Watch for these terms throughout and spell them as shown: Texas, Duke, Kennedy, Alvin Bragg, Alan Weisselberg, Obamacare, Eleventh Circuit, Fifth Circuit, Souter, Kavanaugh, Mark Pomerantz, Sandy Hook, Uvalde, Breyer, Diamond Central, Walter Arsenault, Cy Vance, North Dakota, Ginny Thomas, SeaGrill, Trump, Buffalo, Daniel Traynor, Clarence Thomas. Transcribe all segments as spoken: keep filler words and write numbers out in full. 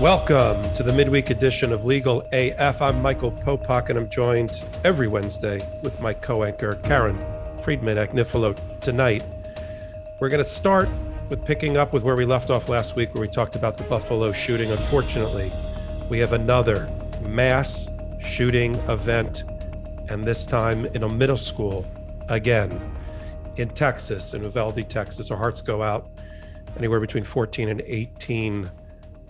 Welcome to the midweek edition of Legal A F. I'm Michael Popak, and I'm joined every Wednesday with my co-anchor, Karen Friedman Agnifilo. Tonight, we're going to start with picking up with where we left off last week, where we talked about the Buffalo shooting. Unfortunately, we have another mass shooting event, and this time in a middle school again in Texas, in Uvalde, Texas. Our hearts go out. Anywhere between fourteen and eighteen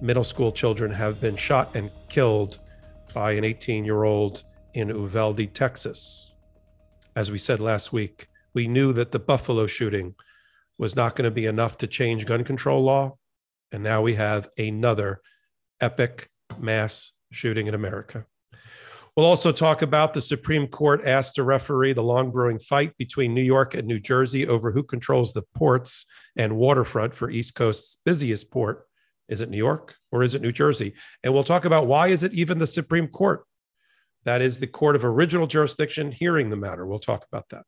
middle school children have been shot and killed by an eighteen-year-old in Uvalde, Texas. As we said last week, we knew that the Buffalo shooting was not going to be enough to change gun control law, and now we have another epic mass shooting in America. We'll also talk about the Supreme Court asked to referee the long-brewing fight between New York and New Jersey over who controls the ports and waterfront for East Coast's busiest port. Is it New York or is it New Jersey? And we'll talk about why is it even the Supreme Court? That is the court of original jurisdiction hearing the matter. We'll talk about that.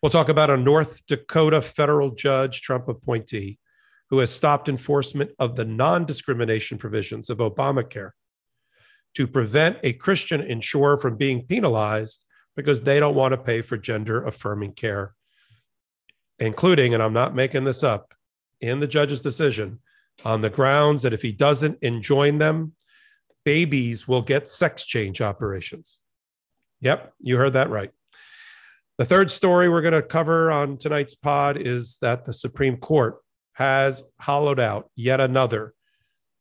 We'll talk about a North Dakota federal judge, Trump appointee, who has stopped enforcement of the non-discrimination provisions of Obamacare to prevent a Christian insurer from being penalized because they don't want to pay for gender-affirming care, including, and I'm not making this up, in the judge's decision, on the grounds that if he doesn't enjoin them, babies will get sex change operations. Yep, you heard that right. The third story we're going to cover on tonight's pod is that the Supreme Court has hollowed out yet another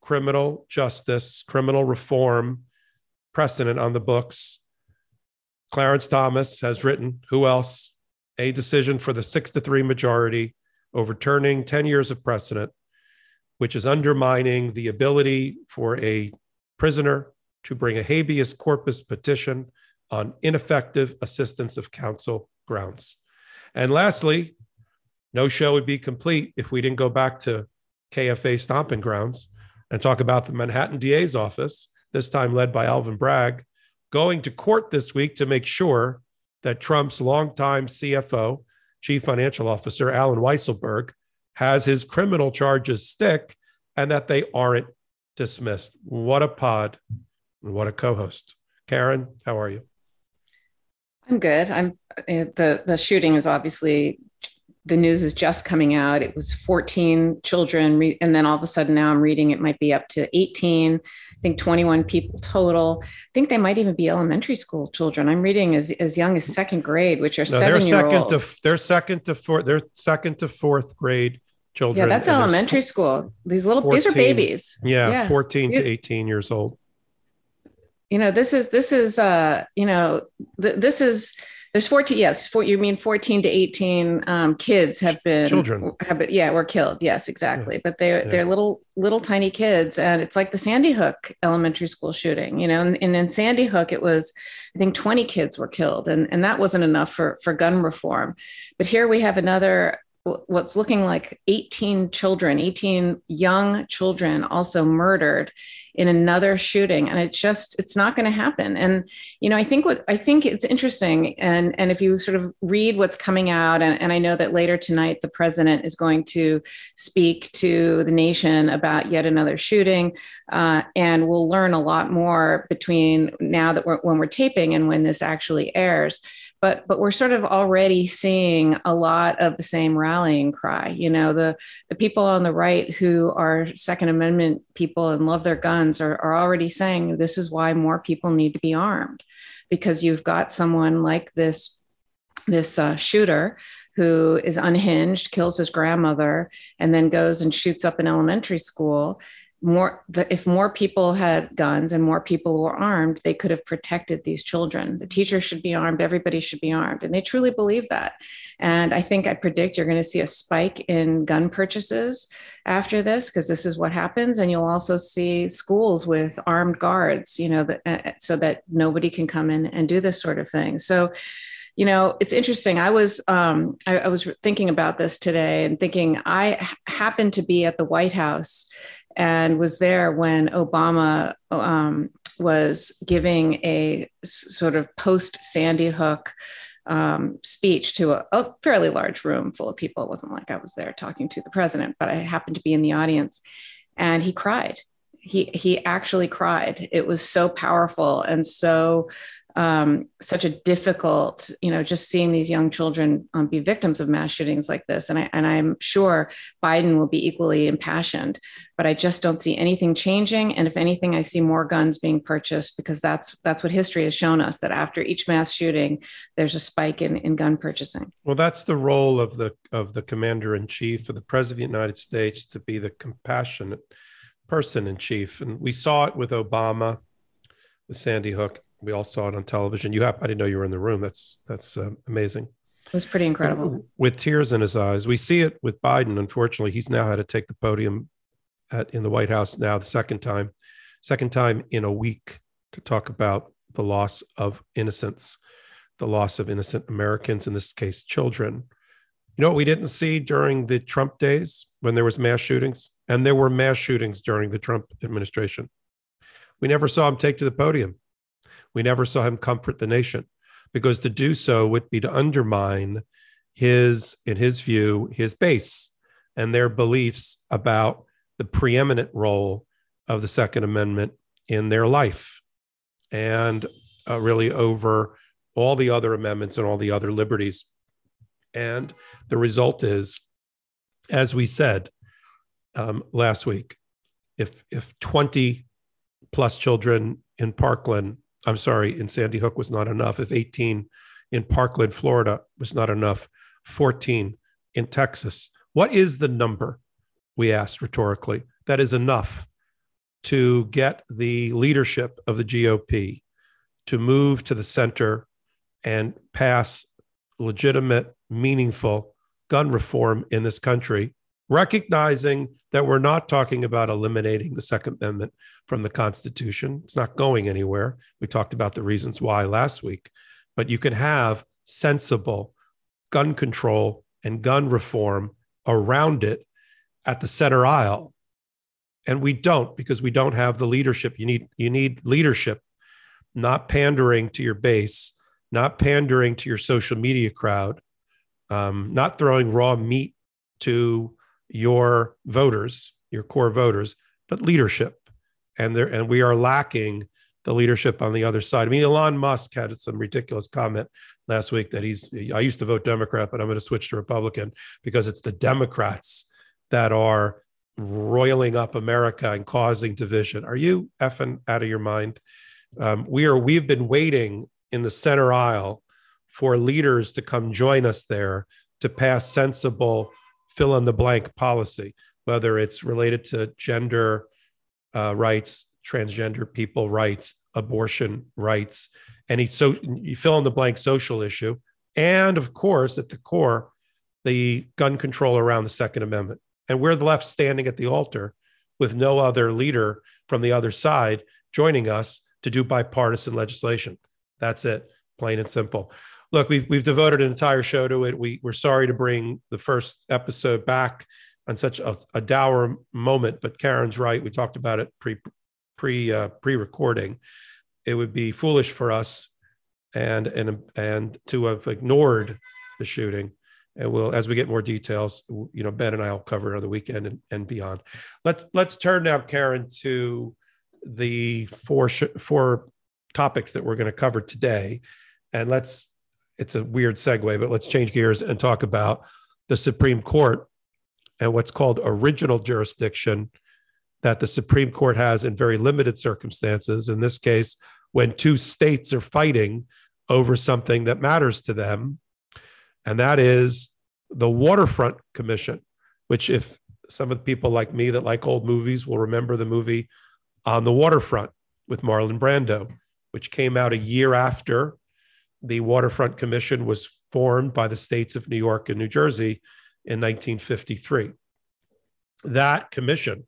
criminal justice, criminal reform precedent on the books. Clarence Thomas has written, who else, a decision for the six to three majority overturning ten years of precedent, which is undermining the ability for a prisoner to bring a habeas corpus petition on ineffective assistance of counsel grounds. And lastly, no show would be complete if we didn't go back to K F A stomping grounds and talk about the Manhattan D A's office, this time led by Alvin Bragg, going to court this week to make sure that Trump's longtime C F O, Chief Financial Officer, Alan Weisselberg, has his criminal charges stick and that they aren't dismissed. What a pod and what a co-host. Karen, how are you? I'm good. I'm the, the shooting is obviously, the news is just coming out. It was fourteen children. Re- and then all of a sudden now I'm reading it might be up to eighteen, I think twenty-one people total. I think they might even be elementary school children. I'm reading as, as young as second grade, which are no, seven-year-olds. They're, they're second to four, they're second to fourth grade children. Yeah, that's elementary f- school. These little, fourteen, these are babies. Yeah, yeah. fourteen You're, to eighteen years old. You know, this is, this is, uh, you know, th- this is, There's fourteen, yes, four, you mean fourteen to eighteen um, kids have been- Children. Have been, yeah, were killed. Yes, exactly. Yeah. But they, yeah. they're little, little tiny kids. And it's like the Sandy Hook elementary school shooting, you know, and, and in Sandy Hook, it was, I think twenty kids were killed. And, and that wasn't enough for, for gun reform. But here we have another, what's looking like eighteen children, eighteen young children also murdered in another shooting. And it just, it's not going to happen. And, you know, I think what, I think it's interesting. And, and if you sort of read what's coming out, and, and I know that later tonight, the president is going to speak to the nation about yet another shooting. Uh, and we'll learn a lot more between now that we're, when we're taping and when this actually airs. But but we're sort of already seeing a lot of the same rallying cry. You know, the, the people on the right who are Second Amendment people and love their guns are, are already saying this is why more people need to be armed, because you've got someone like this, this uh, shooter who is unhinged, kills his grandmother, and then goes and shoots up an elementary school. More, the, if more people had guns and more people were armed, they could have protected these children. The teachers should be armed. Everybody should be armed. And they truly believe that. And I think I predict you're going to see a spike in gun purchases after this, because this is what happens. And you'll also see schools with armed guards, you know, the, uh, so that nobody can come in and do this sort of thing. So, you know, it's interesting. I was um, I, I was thinking about this today and thinking I h- happened to be at the White House and was there when Obama um, was giving a sort of post Sandy Hook um, speech to a, a fairly large room full of people. It wasn't like I was there talking to the president, but I happened to be in the audience, and he cried. he he actually cried. It was so powerful and so um, such a difficult, you know, just seeing these young children um, be victims of mass shootings like this. And I, and I'm sure Biden will be equally impassioned, but I just don't see anything changing. And if anything, I see more guns being purchased, because that's, that's what history has shown us, that after each mass shooting, there's a spike in, in gun purchasing. Well, that's the role of the, of the commander in chief, of the president of the United States, to be the compassionate person in chief. And we saw it with Obama, with Sandy Hook. We all saw it on television. You have, I didn't know you were in the room. That's that's uh, amazing. It was pretty incredible. With tears in his eyes. We see it with Biden. Unfortunately, he's now had to take the podium at, in the White House now the second time, second time in a week, to talk about the loss of innocence, the loss of innocent Americans, in this case, children. You know what we didn't see during the Trump days, when there was mass shootings? And there were mass shootings during the Trump administration. We never saw him take to the podium. We never saw him comfort the nation, because to do so would be to undermine his, in his view, his base and their beliefs about the preeminent role of the Second Amendment in their life, and uh, really over all the other amendments and all the other liberties. And the result is, as we said um, last week, if if twenty plus children in Parkland, I'm sorry, in Sandy Hook was not enough, if eighteen in Parkland, Florida was not enough, fourteen in Texas, what is the number, we asked rhetorically, that is enough to get the leadership of the G O P to move to the center and pass legitimate, meaningful gun reform in this country, recognizing that we're not talking about eliminating the Second Amendment from the Constitution? It's not going anywhere. We talked about the reasons why last week, but you can have sensible gun control and gun reform around it at the center aisle. And we don't, because we don't have the leadership. You need, you need leadership, not pandering to your base, not pandering to your social media crowd, um, not throwing raw meat to your voters, your core voters, but leadership. And there, and we are lacking the leadership on the other side. I mean, Elon Musk had some ridiculous comment last week that he's, I used to vote Democrat, but I'm going to switch to Republican because it's the Democrats that are roiling up America and causing division. Are you effing out of your mind? Um, we are, we've been waiting in the center aisle for leaders to come join us there to pass sensible fill in the blank policy, whether it's related to gender uh, rights, transgender people rights, abortion rights, any so you fill in the blank social issue. And of course, at the core, the gun control around the Second Amendment. And we're left standing at the altar with no other leader from the other side joining us to do bipartisan legislation. That's it, plain and simple. Look, we've, we've devoted an entire show to it. We, we're sorry to bring the first episode back on such a, a dour moment, but Karen's right. We talked about it pre, pre, uh, pre-recording. It would be foolish for us and, and, and to have ignored the shooting. And we'll, as we get more details, you know, Ben and I will cover it on the weekend and, and beyond. Let's, let's turn now, Karen, to the four, sh- four topics that we're going to cover today. And let's, it's a weird segue, but let's change gears and talk about the Supreme Court and what's called original jurisdiction that the Supreme Court has in very limited circumstances. In this case, when two states are fighting over something that matters to them, and that is the Waterfront Commission, which, if some of the people like me that like old movies will remember the movie On the Waterfront with Marlon Brando, which came out a year after the Waterfront Commission was formed by the states of New York and New Jersey in nineteen fifty-three. That commission,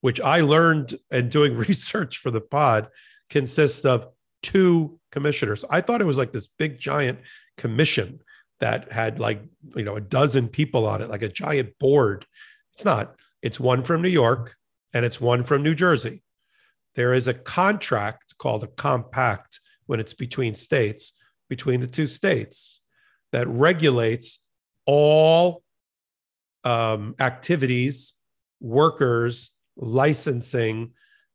which I learned in doing research for the pod, consists of two commissioners. I thought it was like this big giant commission that had like, you know, a dozen people on it, like a giant board. It's not. It's one from New York and it's one from New Jersey. There is a contract called a compact when it's between states, between the two states, that regulates all um, activities, workers, licensing,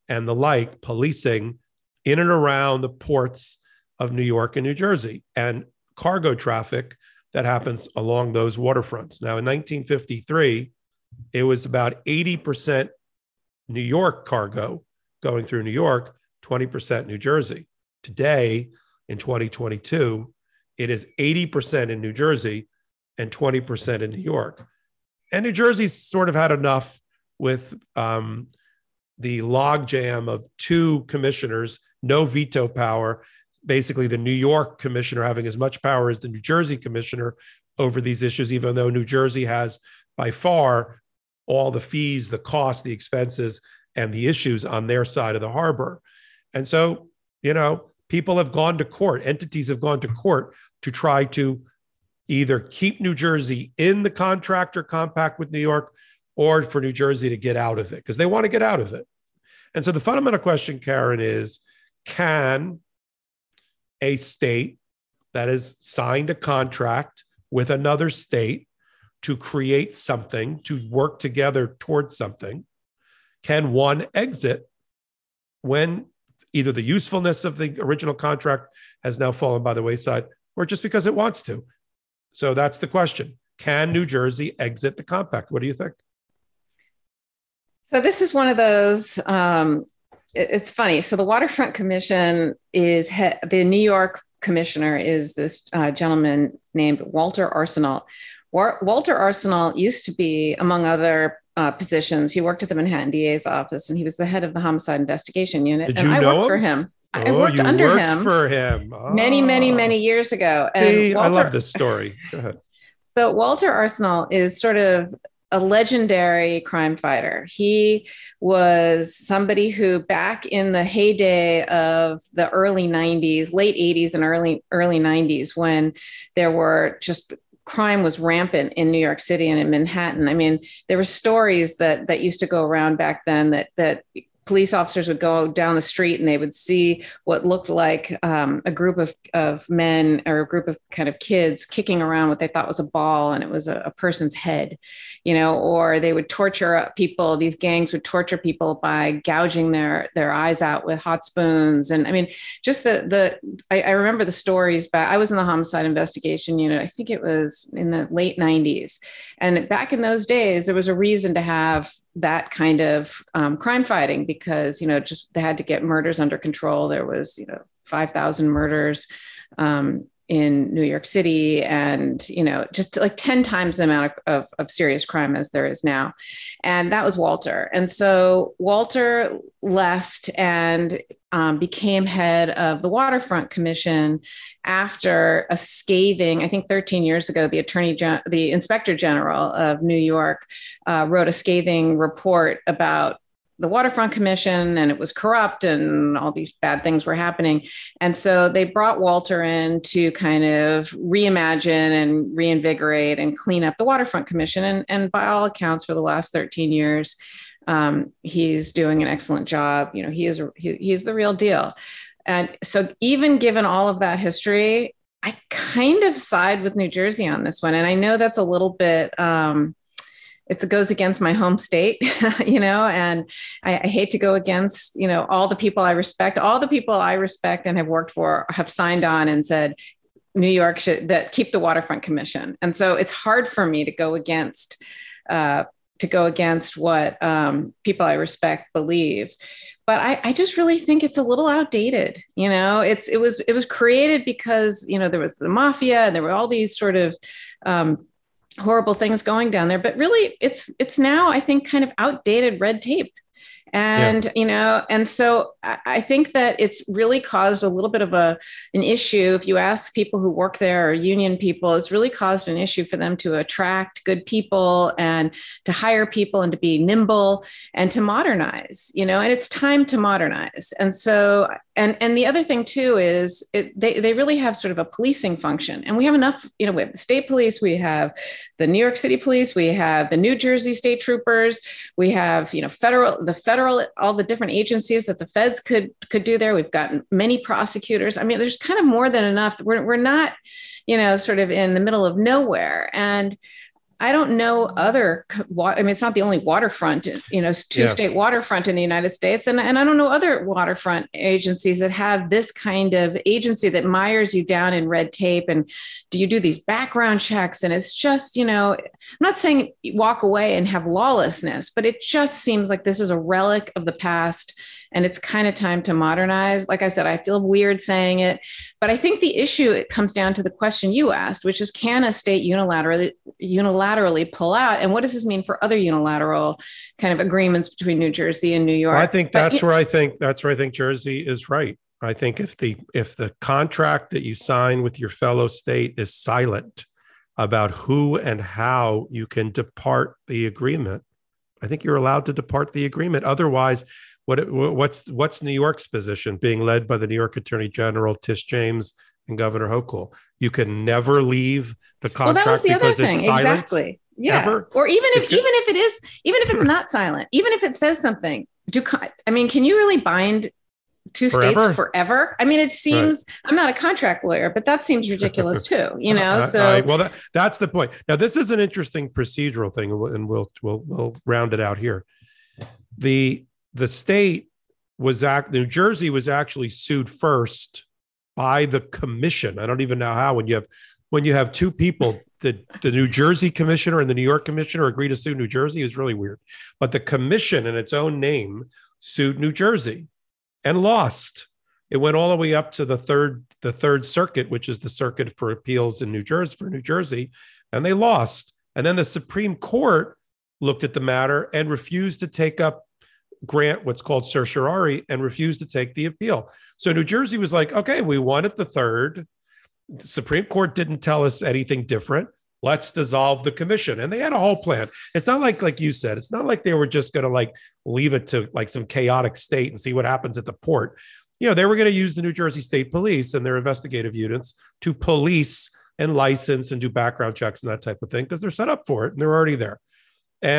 and the like policing in and around the ports of New York and New Jersey and cargo traffic that happens along those waterfronts. Now, in nineteen fifty-three, it was about eighty percent New York cargo going through New York, twenty percent New Jersey. Today, in twenty twenty-two, it is eighty percent in New Jersey and twenty percent in New York. And New Jersey's sort of had enough with um, the logjam of two commissioners, no veto power, basically the New York commissioner having as much power as the New Jersey commissioner over these issues, even though New Jersey has by far all the fees, the costs, the expenses, and the issues on their side of the harbor. And so, you know, people have gone to court, entities have gone to court to try to either keep New Jersey in the contract or compact with New York, or for New Jersey to get out of it, because they want to get out of it. And so the fundamental question, Karen, is can a state that has signed a contract with another state to create something, to work together towards something, can one exit when either the usefulness of the original contract has now fallen by the wayside or just because it wants to? So that's the question. Can New Jersey exit the compact? What do you think? So this is one of those, um, it, it's funny. So the Waterfront Commission is, he- the New York commissioner is this uh, gentleman named Walter Arsenault. War- Walter Arsenault used to be, among other uh, positions, he worked at the Manhattan D A's office, and he was the head of the homicide investigation unit. Did and you I know worked him? for him. Oh, I worked you under worked him for him oh. many, many, many years ago. And hey, Walter- I love this story. Go ahead. So Walter Arsenault is sort of a legendary crime fighter. He was somebody who back in the heyday of the early nineties, late eighties and early early nineties, when there were just crime was rampant in New York City and in Manhattan. I mean, there were stories that that used to go around back then that that police officers would go down the street and they would see what looked like um, a group of, of men or a group of kind of kids kicking around what they thought was a ball, and it was a, a person's head, you know, or they would torture people. These gangs would torture people by gouging their, their eyes out with hot spoons. And I mean, just the, the, I, I remember the stories back. I was in the homicide investigation unit. I think it was in the late nineties. And back in those days, there was a reason to have that kind of um, crime fighting, because, you know, just they had to get murders under control. There was, you know, five thousand murders um, in New York City, and, you know, just like ten times the amount of, of, of serious crime as there is now. And that was Walter. And so Walter left and um, became head of the Waterfront Commission after a scathing, I think thirteen years ago, the attorney, gen- the inspector general of New York uh, wrote a scathing report about the Waterfront Commission, and it was corrupt and all these bad things were happening. And so they brought Walter in to kind of reimagine and reinvigorate and clean up the Waterfront Commission. And, and by all accounts, for the last thirteen years, um, he's doing an excellent job. You know, he is, he, he's the real deal. And so even given all of that history, I kind of side with New Jersey on this one. And I know that's a little bit, um, It's, it goes against my home state, you know, and I, I hate to go against, you know, all the people I respect, all the people I respect and have worked for have signed on and said, New York should that keep the Waterfront Commission. And so it's hard for me to go against, uh, to go against what um, people I respect believe. But I, I just really think it's a little outdated. You know, it's it was it was created because, you know, there was the mafia and there were all these sort of um horrible things going down there, but really it's, it's now, I think, kind of outdated red tape. And, yeah. you know, and so I think that it's really caused a little bit of a, an issue. If you ask people who work there or union people, it's really caused an issue for them to attract good people and to hire people and to be nimble and to modernize, you know, and it's time to modernize. And so, and, and the other thing too, is it, they, they really have sort of a policing function, and we have enough, you know, we have the state police, we have the New York City police, we have the New Jersey state troopers, we have, you know, federal, the federal all the different agencies that the feds could could do there. We've got many prosecutors. I mean, there's kind of more than enough. We're we're not, you know, sort of in the middle of nowhere. And I don't know other, I mean, it's not the only waterfront, you know, two yeah. state waterfront in the United States. And, and I don't know other waterfront agencies that have this kind of agency that mires you down in red tape. And do you do these background checks? And it's just, you know, I'm not saying walk away and have lawlessness, but it just seems like this is a relic of the past. And it's kind of time to modernize. Like I said, I feel weird saying it, but I think the issue, it comes down to the question you asked, which is, can a state unilaterally unilaterally pull out? And what does this mean for other unilateral kind of agreements between New Jersey and New York? Well, I think that's but, where I think that's where I think Jersey is right. I think if the if the contract that you sign with your fellow state is silent about who and how you can depart the agreement, I think you're allowed to depart the agreement. Otherwise, What, what's what's New York's position, being led by the New York Attorney General, Tish James, and Governor Hochul? You can never leave the contract. Well, that was the other thing. Exactly. Yeah. Ever. Or even if it's even if it is, even if it's not silent, even if it says something, do I mean, can you really bind two forever? states forever? I mean, it seems right. I'm not a contract lawyer, but that seems ridiculous, too. You know, so right. well, that, that's the point. Now, this is an interesting procedural thing, and we'll we'll we'll round it out here. The The state was act. New Jersey was actually sued first by the commission. I don't even know how. When you have when you have two people, the, the New Jersey commissioner and the New York commissioner agree to sue New Jersey is really weird. But the commission, in its own name, sued New Jersey and lost. It went all the way up to the third the Third Circuit, which is the circuit for appeals in New Jersey for New Jersey, and they lost. And then the Supreme Court looked at the matter and refused to take up. grant what's called certiorari and refused to take the appeal. So New Jersey was like, okay, we won at the third. The Supreme Court didn't tell us anything different. Let's dissolve the commission. And they had a whole plan. It's not like, like you said, it's not like they were just going to like leave it to like some chaotic state and see what happens at the port. You know, they were going to use the New Jersey State Police and their investigative units to police and license and do background checks and that type of thing because they're set up for it and they're already there.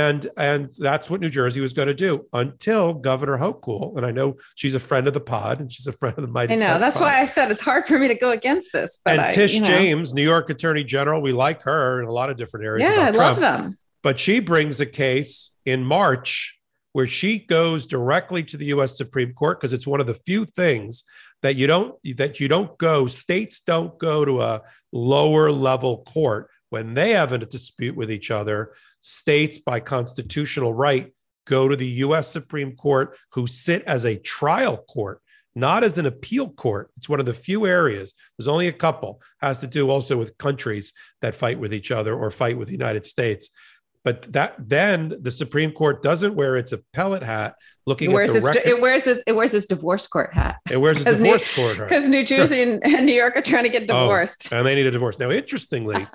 And and that's what New Jersey was going to do until Governor Hochul, and I know she's a friend of the pod and she's a friend of the Mighty. I know, that's pod. why I said it's hard for me to go against this. But and I, Tish you know. James, New York Attorney General, we like her in a lot of different areas. Yeah, I Trump, love them. But she brings a case in March where she goes directly to the U S Supreme Court because it's one of the few things that you don't that you don't go. States don't go to a lower level court. When they have a dispute with each other, states by constitutional right go to the U S Supreme Court, who sit as a trial court, not as an appeal court. It's one of the few areas, there's only a couple, has to do also with countries that fight with each other or fight with the United States. But that then the Supreme Court doesn't wear its appellate hat, looking it at the its, record. It wears its, it wears its divorce court hat. It wears its divorce New, court hat. Because New Jersey and, and New York are trying to get divorced. Oh, and they need a divorce. Now, interestingly,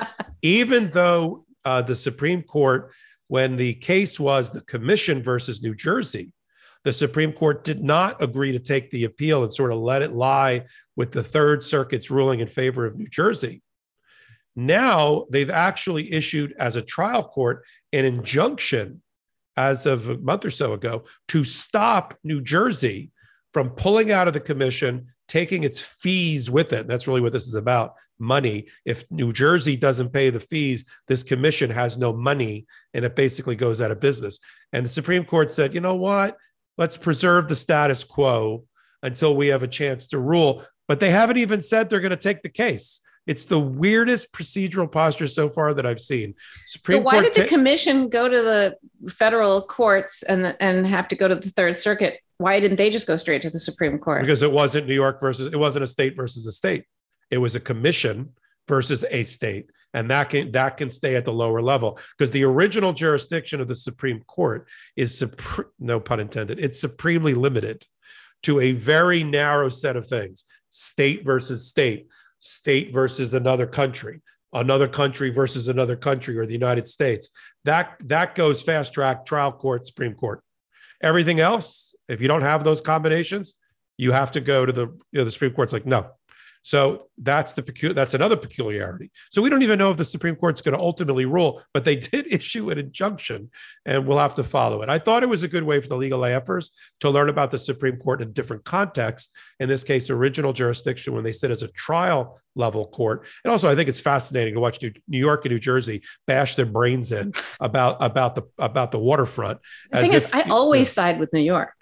even though uh, the Supreme Court, when the case was the commission versus New Jersey, the Supreme Court did not agree to take the appeal and sort of let it lie with the Third Circuit's ruling in favor of New Jersey. Now they've actually issued as a trial court an injunction as of a month or so ago to stop New Jersey from pulling out of the commission, taking its fees with it. That's really what this is about, money. If New Jersey doesn't pay the fees, this commission has no money and it basically goes out of business. And the Supreme Court said, you know what? Let's preserve the status quo until we have a chance to rule. But they haven't even said they're going to take the case. It's the weirdest procedural posture so far that I've seen. Supreme so why Court did the commission go to the federal courts and the, and have to go to the Third Circuit? Why didn't they just go straight to the Supreme Court? Because it wasn't New York versus, it wasn't a state versus a state. It was a commission versus a state. And that can, that can stay at the lower level because the original jurisdiction of the Supreme Court is, supre- no pun intended, it's supremely limited to a very narrow set of things, state versus state. State versus another country, another country versus another country, or the United States. That that goes fast track, trial court, Supreme Court. Everything else, if you don't have those combinations, you have to go to the, you know, the Supreme Court's like, no. So that's the pecu- that's another peculiarity. So we don't even know if the Supreme Court's going to ultimately rule, but they did issue an injunction, and we'll have to follow it. I thought it was a good way for the legal lifers to learn about the Supreme Court in a different context. In this case, original jurisdiction, when they sit as a trial level court. And also, I think it's fascinating to watch New, New York and New Jersey bash their brains in about about the about the waterfront. The thing is, I always side with New York.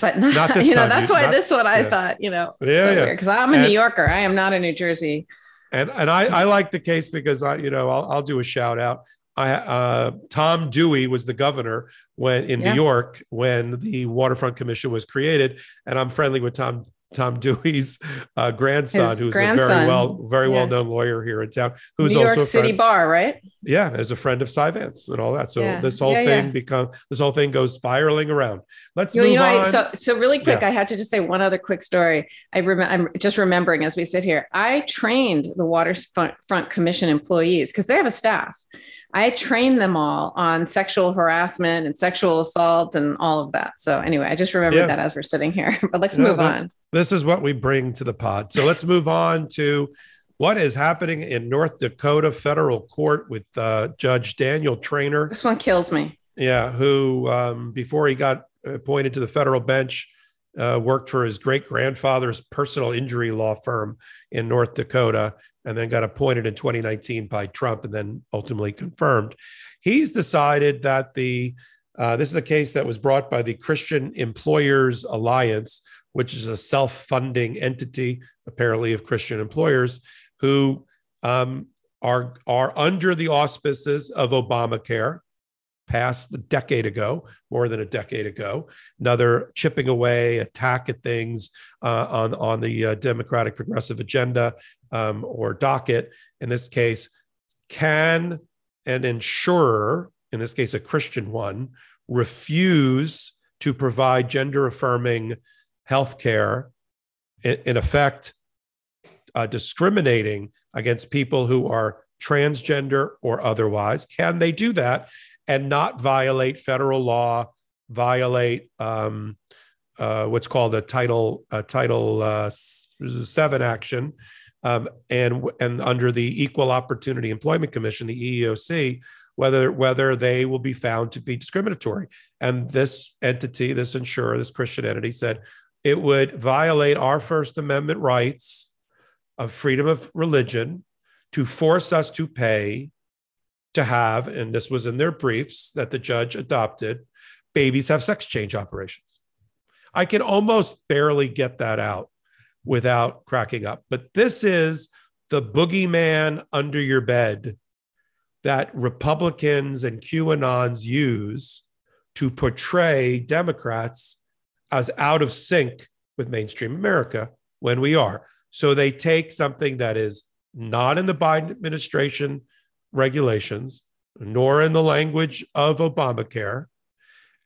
But not, not this you know, time, that's dude. why not, this one I yeah. thought, you know, yeah, so yeah. weird, because I'm a and, New Yorker. I am not a New Jersey. And and I, I like the case because, I you know, I'll, I'll do a shout out. I uh, Tom Dewey was the governor when in yeah. New York when the Waterfront Commission was created. And I'm friendly with Tom Tom Dewey's uh, grandson, His who's grandson. a very well, very yeah. well-known lawyer here in town, who's New York also a City bar, right? Yeah, as a friend of Cy Vance and all that. So yeah. this whole yeah, thing yeah. become this whole thing goes spiraling around. Let's you move know, on. I, so, so really quick, yeah. I had to just say one other quick story. I rem- I'm just remembering as we sit here. I trained the Waterfront Commission employees because they have a staff. I trained them all on sexual harassment and sexual assault and all of that. So anyway, I just remembered yeah. that as we're sitting here. But let's no, move that- on. This is what we bring to the pod. So let's move on to what is happening in North Dakota federal court with uh, Judge Daniel Traynor. This one kills me. Yeah, who um, before he got appointed to the federal bench, uh, worked for his great-grandfather's personal injury law firm in North Dakota, and then got appointed in twenty nineteen by Trump and then ultimately confirmed. He's decided that the uh, this is a case that was brought by the Christian Employers Alliance, which is a self-funding entity, apparently, of Christian employers who um, are, are under the auspices of Obamacare, passed a decade ago, more than a decade ago, another chipping away attack at things uh, on, on the uh, Democratic progressive agenda um, or docket. In this case, can an insurer, in this case, a Christian one, refuse to provide gender-affirming healthcare, in effect, uh, discriminating against people who are transgender or otherwise? Can they do that and not violate federal law, violate um, uh, what's called a Title a Title uh, seven action, um, and and under the Equal Opportunity Employment Commission, the E E O C, whether whether they will be found to be discriminatory? And this entity, this insurer, this Christian entity said, it would violate our First Amendment rights of freedom of religion to force us to pay to have, and this was in their briefs that the judge adopted, babies have sex change operations. I can almost barely get that out without cracking up. But this is the boogeyman under your bed that Republicans and QAnons use to portray Democrats as out of sync with mainstream America when we are. So they take something that is not in the Biden administration regulations, nor in the language of Obamacare,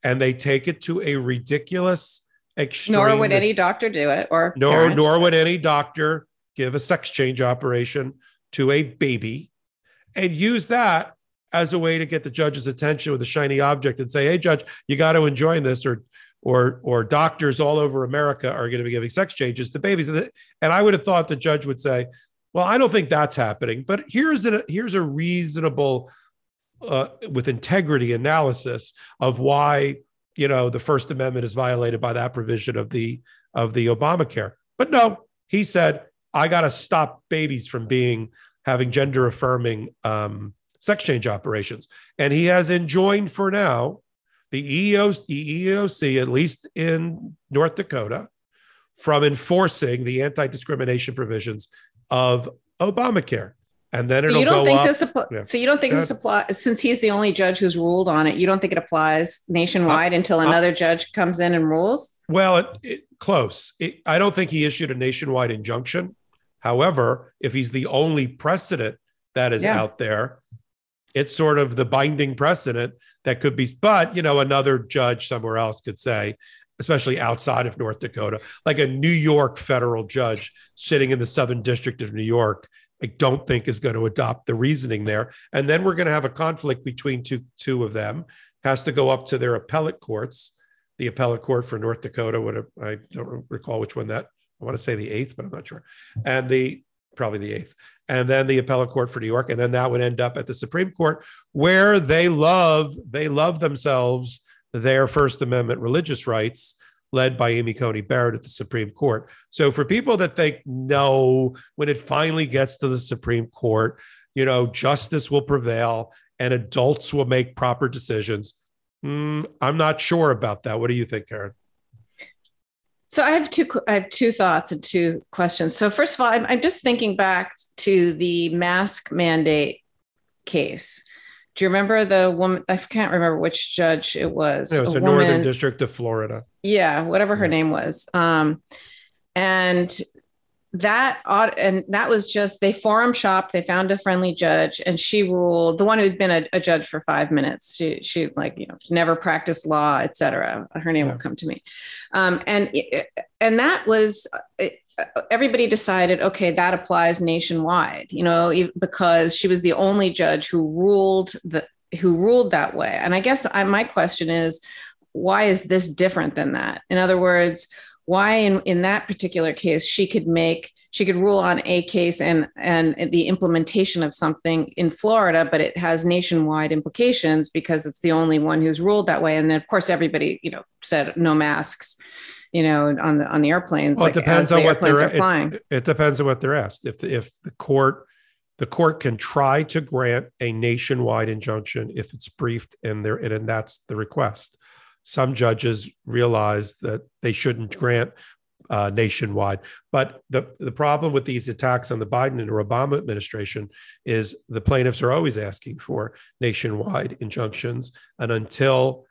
and they take it to a ridiculous extreme. Nor would any doctor do it, or nor parent. nor would any doctor give a sex change operation to a baby, and use that as a way to get the judge's attention with a shiny object and say, "Hey, judge, you got to enjoin this," or Or, or doctors all over America are going to be giving sex changes to babies. And I would have thought the judge would say, well, I don't think that's happening, but here's a, here's a reasonable, uh, with integrity analysis of why, you know, the First Amendment is violated by that provision of the, of the Obamacare. But no, he said, I got to stop babies from being, having gender affirming um, sex change operations. And he has enjoined for now the E E O C, at least in North Dakota, from enforcing the anti-discrimination provisions of Obamacare. And then it'll go up. So you don't think this applies, since he's the only judge who's ruled on it, you don't think it applies nationwide uh, until another uh, judge comes in and rules? Well, it, it, close. It, I don't think he issued a nationwide injunction. However, if he's the only precedent that is yeah. out there, it's sort of the binding precedent that could be, but, you know, another judge somewhere else could say, especially outside of North Dakota, like a New York federal judge sitting in the Southern District of New York, I don't think is going to adopt the reasoning there. And then we're going to have a conflict between two, two of them. Has to go up to their appellate courts, the appellate court for North Dakota, what I don't recall which one that I want to say the eighth, but I'm not sure. And the probably the eighth. And then the appellate court for New York. And then that would end up at the Supreme Court, where they love, they love themselves their First Amendment religious rights, led by Amy Coney Barrett at the Supreme Court. So for people that think, no, when it finally gets to the Supreme Court, you know, justice will prevail and adults will make proper decisions. Mm, I'm not sure about that. What do you think, Karen? So I have two, I have two thoughts and two questions. So first of all, I'm, I'm just thinking back to the mask mandate case. Do you remember the woman? I can't remember which judge it was. It was a, a woman, Northern District of Florida. Yeah, whatever her name was. Um, and that and that was just, they forum shopped. They found a friendly judge, and she ruled, the one who'd been a, a judge for five minutes. She she like you know never practiced law, et cetera. Her name yeah. will come to me. Um, and and that was. It, everybody decided, okay, that applies nationwide, you know, because she was the only judge who ruled the, who ruled that way. And I guess I, my question is, why is this different than that? In other words, why in, in that particular case, she could make, she could rule on a case and, and the implementation of something in Florida, but it has nationwide implications because it's the only one who's ruled that way. And then of course, everybody, you know, said no masks, you know, on the on the airplanes. Well, it like depends on the what they're are flying. It, it depends on what they're asked. If if the court the court can try to grant a nationwide injunction if it's briefed and there and, and that's the request. Some judges realize that they shouldn't grant uh, nationwide. But the the problem with these attacks on the Biden and Obama administration is the plaintiffs are always asking for nationwide injunctions, and until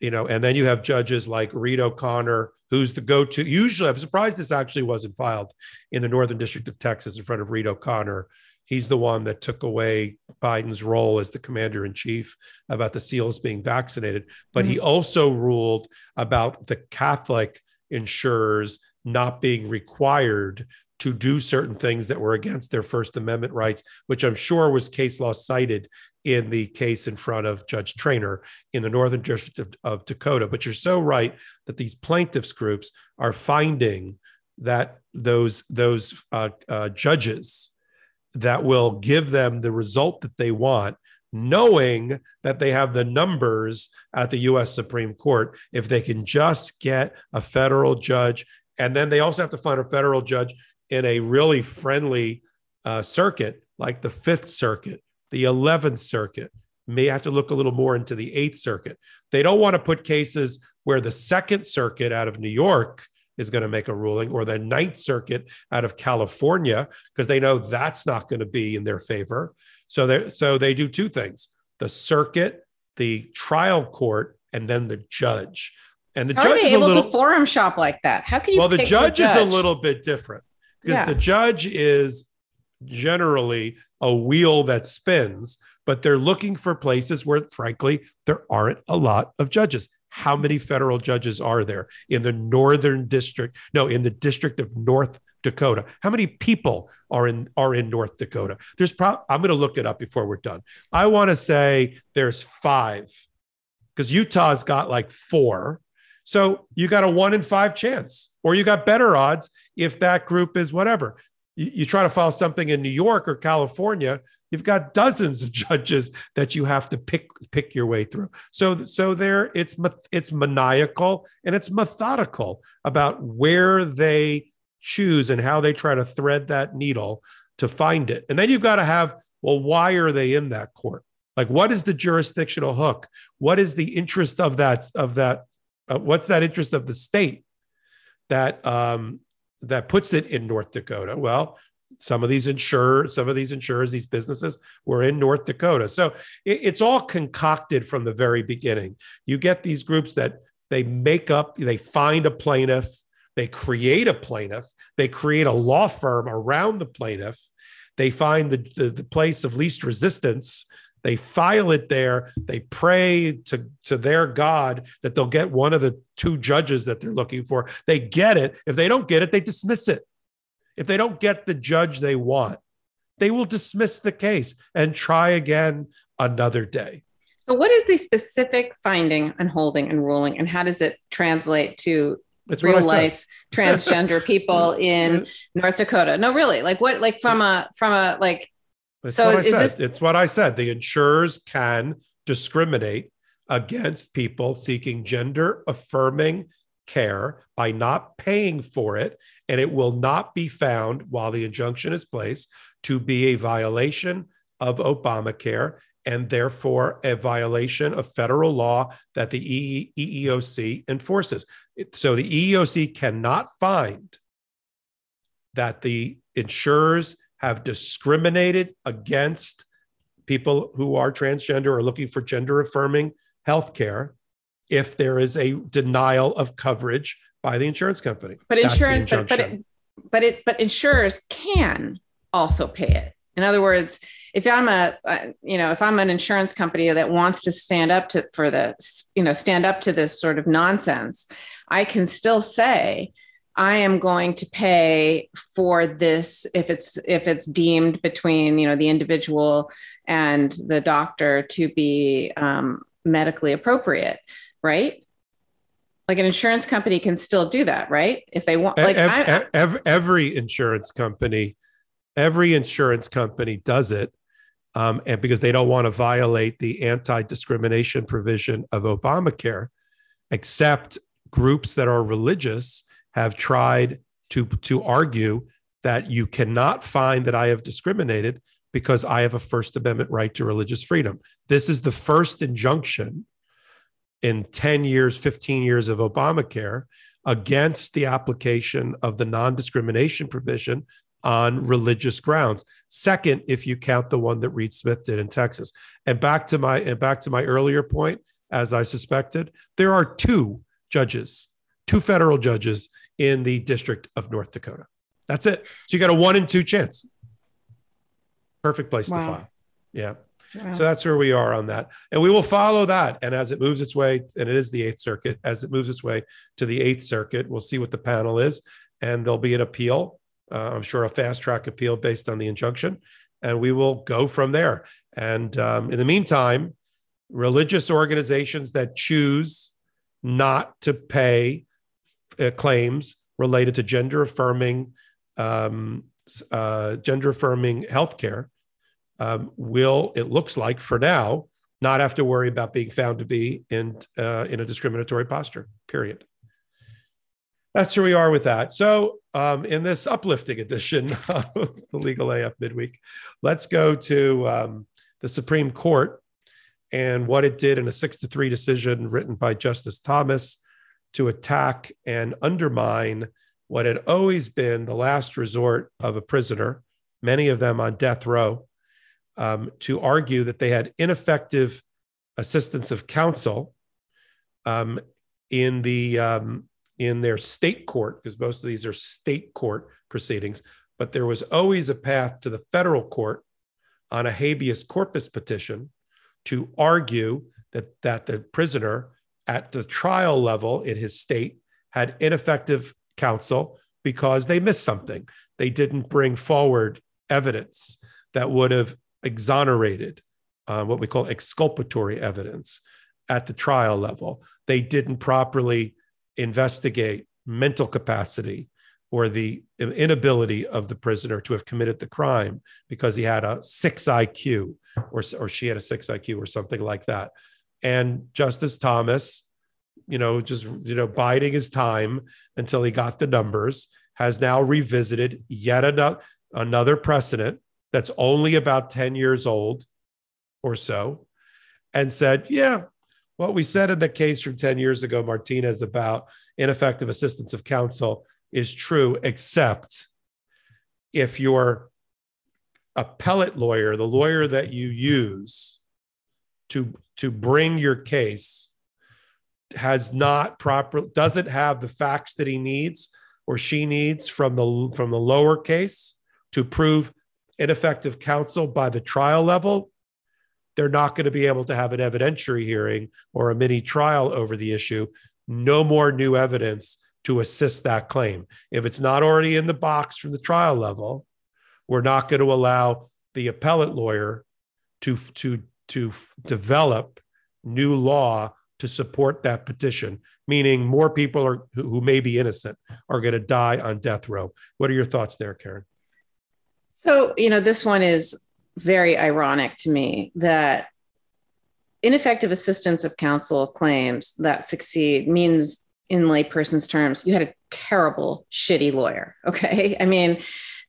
you know, and then you have judges like Reed O'Connor, who's the go-to. Usually, I'm surprised this actually wasn't filed in the Northern District of Texas in front of Reed O'Connor. He's the one that took away Biden's role as the commander in chief about the SEALs being vaccinated. But mm-hmm. he also ruled about the Catholic insurers not being required to do certain things that were against their First Amendment rights, which I'm sure was case law cited in the case in front of Judge Traynor in the Northern District of, of Dakota. But you're so right that these plaintiffs groups are finding that those, those uh, uh, judges that will give them the result that they want, knowing that they have the numbers at the U S Supreme Court, if they can just get a federal judge. And then they also have to find a federal judge in a really friendly uh, circuit, like the Fifth Circuit, the eleventh Circuit, may have to look a little more into the Eighth Circuit. They don't want to put cases where the Second Circuit out of New York is going to make a ruling, or the Ninth Circuit out of California, because they know that's not going to be in their favor. So they so they do two things: the circuit, the trial court, and then the judge. And the How judge are they is able a little, to forum shop like that? How can you? Well, pick the, judge the judge is a little bit different because yeah. the judge is generally a wheel that spins, but they're looking for places where, frankly, there aren't a lot of judges. How many federal judges are there in the Northern District? No, in the District of North Dakota. How many people are in are in North Dakota? There's probably, I'm going to look it up before we're done. I want to say there's five, because Utah's got like four. So you got a one in five chance, or you got better odds if that group is whatever. You try to file something in New York or California, you've got dozens of judges that you have to pick pick your way through. So, so there, it's it's maniacal and it's methodical about where they choose and how they try to thread that needle to find it. And then you've got to have, well, why are they in that court? Like, what is the jurisdictional hook? What is the interest of that of that? Uh, what's that interest of the state that? Um, that puts it in North Dakota? Well, some of these insurers, some of these insurers, these businesses were in North Dakota. So it, it's all concocted from the very beginning. You get these groups that they make up, they find a plaintiff, they create a plaintiff, they create a law firm around the plaintiff, they find the, the, the place of least resistance, they file it there, they pray to, to their God that they'll get one of the two judges that they're looking for. They get it. If they don't get it, they dismiss it. If they don't get the judge they want, they will dismiss the case and try again another day. So what is the specific finding and holding and ruling, and how does it translate to It's real life transgender people in right. North Dakota. No, really. Like what, like from a, from a, like, it's so is said. this, it's what I said. The insurers can discriminate against people seeking gender affirming care by not paying for it. And it will not be found while the injunction is placed to be a violation of Obamacare and therefore a violation of federal law that the E E O C enforces. So the E E O C cannot find that the insurers have discriminated against people who are transgender or looking for gender-affirming health care if there is a denial of coverage by the insurance company. But insurance, but, but, it, but it, but insurers can also pay it. In other words, if I'm a, uh, you know, if I'm an insurance company that wants to stand up to for the, you know, stand up to this sort of nonsense, I can still say I am going to pay for this if it's if it's deemed between, you know, the individual and the doctor to be um, medically appropriate, right? Like an insurance company can still do that, right? If they want, like every, every, every insurance company. Every insurance company does it, um, and because they don't want to violate the anti-discrimination provision of Obamacare, except groups that are religious have tried to, to argue that you cannot find that I have discriminated because I have a First Amendment right to religious freedom. This is the first injunction in ten years, fifteen years of Obamacare against the application of the non-discrimination provision on religious grounds. Second, if you count the one that Reed Smith did in Texas. And back to my and back to my earlier point, as I suspected, there are two judges, two federal judges in the District of North Dakota. That's it. So you got a one in two chance. Perfect place wow. to file. Yeah. Wow. So that's where we are on that. And we will follow that. And as it moves its way, and it is the Eighth Circuit, as it moves its way to the Eighth Circuit, we'll see what the panel is. And there'll be an appeal. Uh, I'm sure a fast track appeal based on the injunction, and we will go from there. And um, in the meantime, religious organizations that choose not to pay uh, claims related to gender affirming, um, uh, gender affirming healthcare um, will, it looks like for now, not have to worry about being found to be in uh, in a discriminatory posture. Period. That's where we are with that. So um, in this uplifting edition of the Legal A F Midweek, let's go to um, the Supreme Court and what it did in a six to three decision written by Justice Thomas to attack and undermine what had always been the last resort of a prisoner, many of them on death row, um, to argue that they had ineffective assistance of counsel um, in the... Um, in their state court, because most of these are state court proceedings, but there was always a path to the federal court on a habeas corpus petition to argue that, that the prisoner at the trial level in his state had ineffective counsel because they missed something. They didn't bring forward evidence that would have exonerated uh, what we call exculpatory evidence at the trial level. They didn't properly investigate mental capacity or the inability of the prisoner to have committed the crime because he had a six I Q or, or she had a six I Q or something like that. And Justice Thomas, you know, just, you know, biding his time until he got the numbers, has now revisited yet another, another precedent that's only about ten years old or so and said, yeah, what we said in the case from ten years ago, Martinez, about ineffective assistance of counsel is true, except if your appellate lawyer, the lawyer that you use to, to bring your case, has not proper, doesn't have the facts that he needs or she needs from the, from the lower case to prove ineffective counsel by the trial level, they're not going to be able to have an evidentiary hearing or a mini trial over the issue. No more new evidence to assist that claim. If it's not already in the box from the trial level, we're not going to allow the appellate lawyer to, to, to develop new law to support that petition, meaning more people are, who, who may be innocent are going to die on death row. What are your thoughts there, Karen? So, you know, this one is very ironic to me, that ineffective assistance of counsel claims that succeed means, in layperson's terms, you had a terrible, shitty lawyer. Okay. I mean,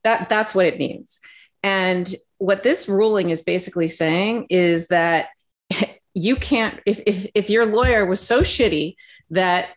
that that's what it means. And what this ruling is basically saying is that you can't, if if, if your lawyer was so shitty that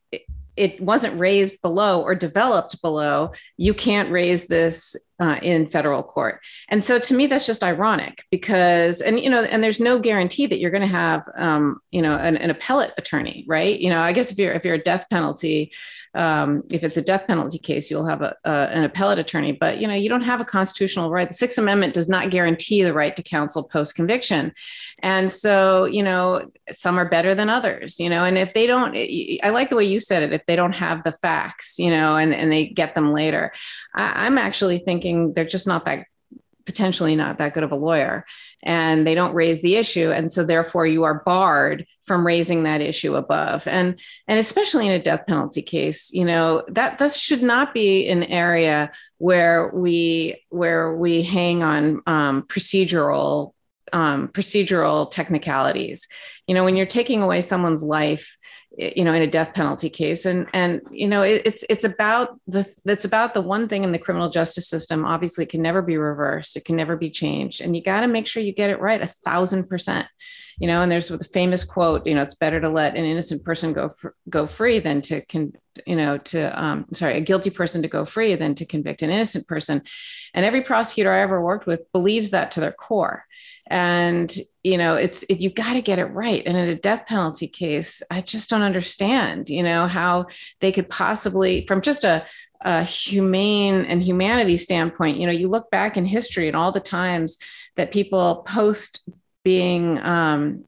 it wasn't raised below or developed below, you can't raise this uh, in federal court. And so to me, that's just ironic because, and, you know, and there's no guarantee that you're going to have, um, you know, an, an appellate attorney, right? You know, I guess if you're, if you're a death penalty, um, if it's a death penalty case, you'll have a, a, an appellate attorney, but, you know, you don't have a constitutional right. The Sixth Amendment does not guarantee the right to counsel post-conviction. And so, you know, some are better than others, you know, and if they don't, I like the way you said it, if they don't have the facts, you know, and, and they get them later. I, I'm actually thinking they're just not that, potentially not that good of a lawyer, and they don't raise the issue. And so therefore you are barred from raising that issue above. And, and especially in a death penalty case, you know, that, that should not be an area where we, where we hang on um, procedural, um, procedural technicalities. You know, when you're taking away someone's life, you know, in a death penalty case. And, and, you know, it, it's, it's about the, that's about the one thing in the criminal justice system, obviously can never be reversed. It can never be changed. And you got to make sure you get it right. A thousand percent, you know, and there's the famous quote, you know, it's better to let an innocent person go, fr- go free than to, con- you know, to, um, sorry, a guilty person to go free than to convict an innocent person. And every prosecutor I ever worked with believes that to their core. And, you know, it's, it, you got to get it right. And in a death penalty case, I just don't understand, you know, how they could possibly, from just a, a humane and humanity standpoint, you know, you look back in history and all the times that people post being, um,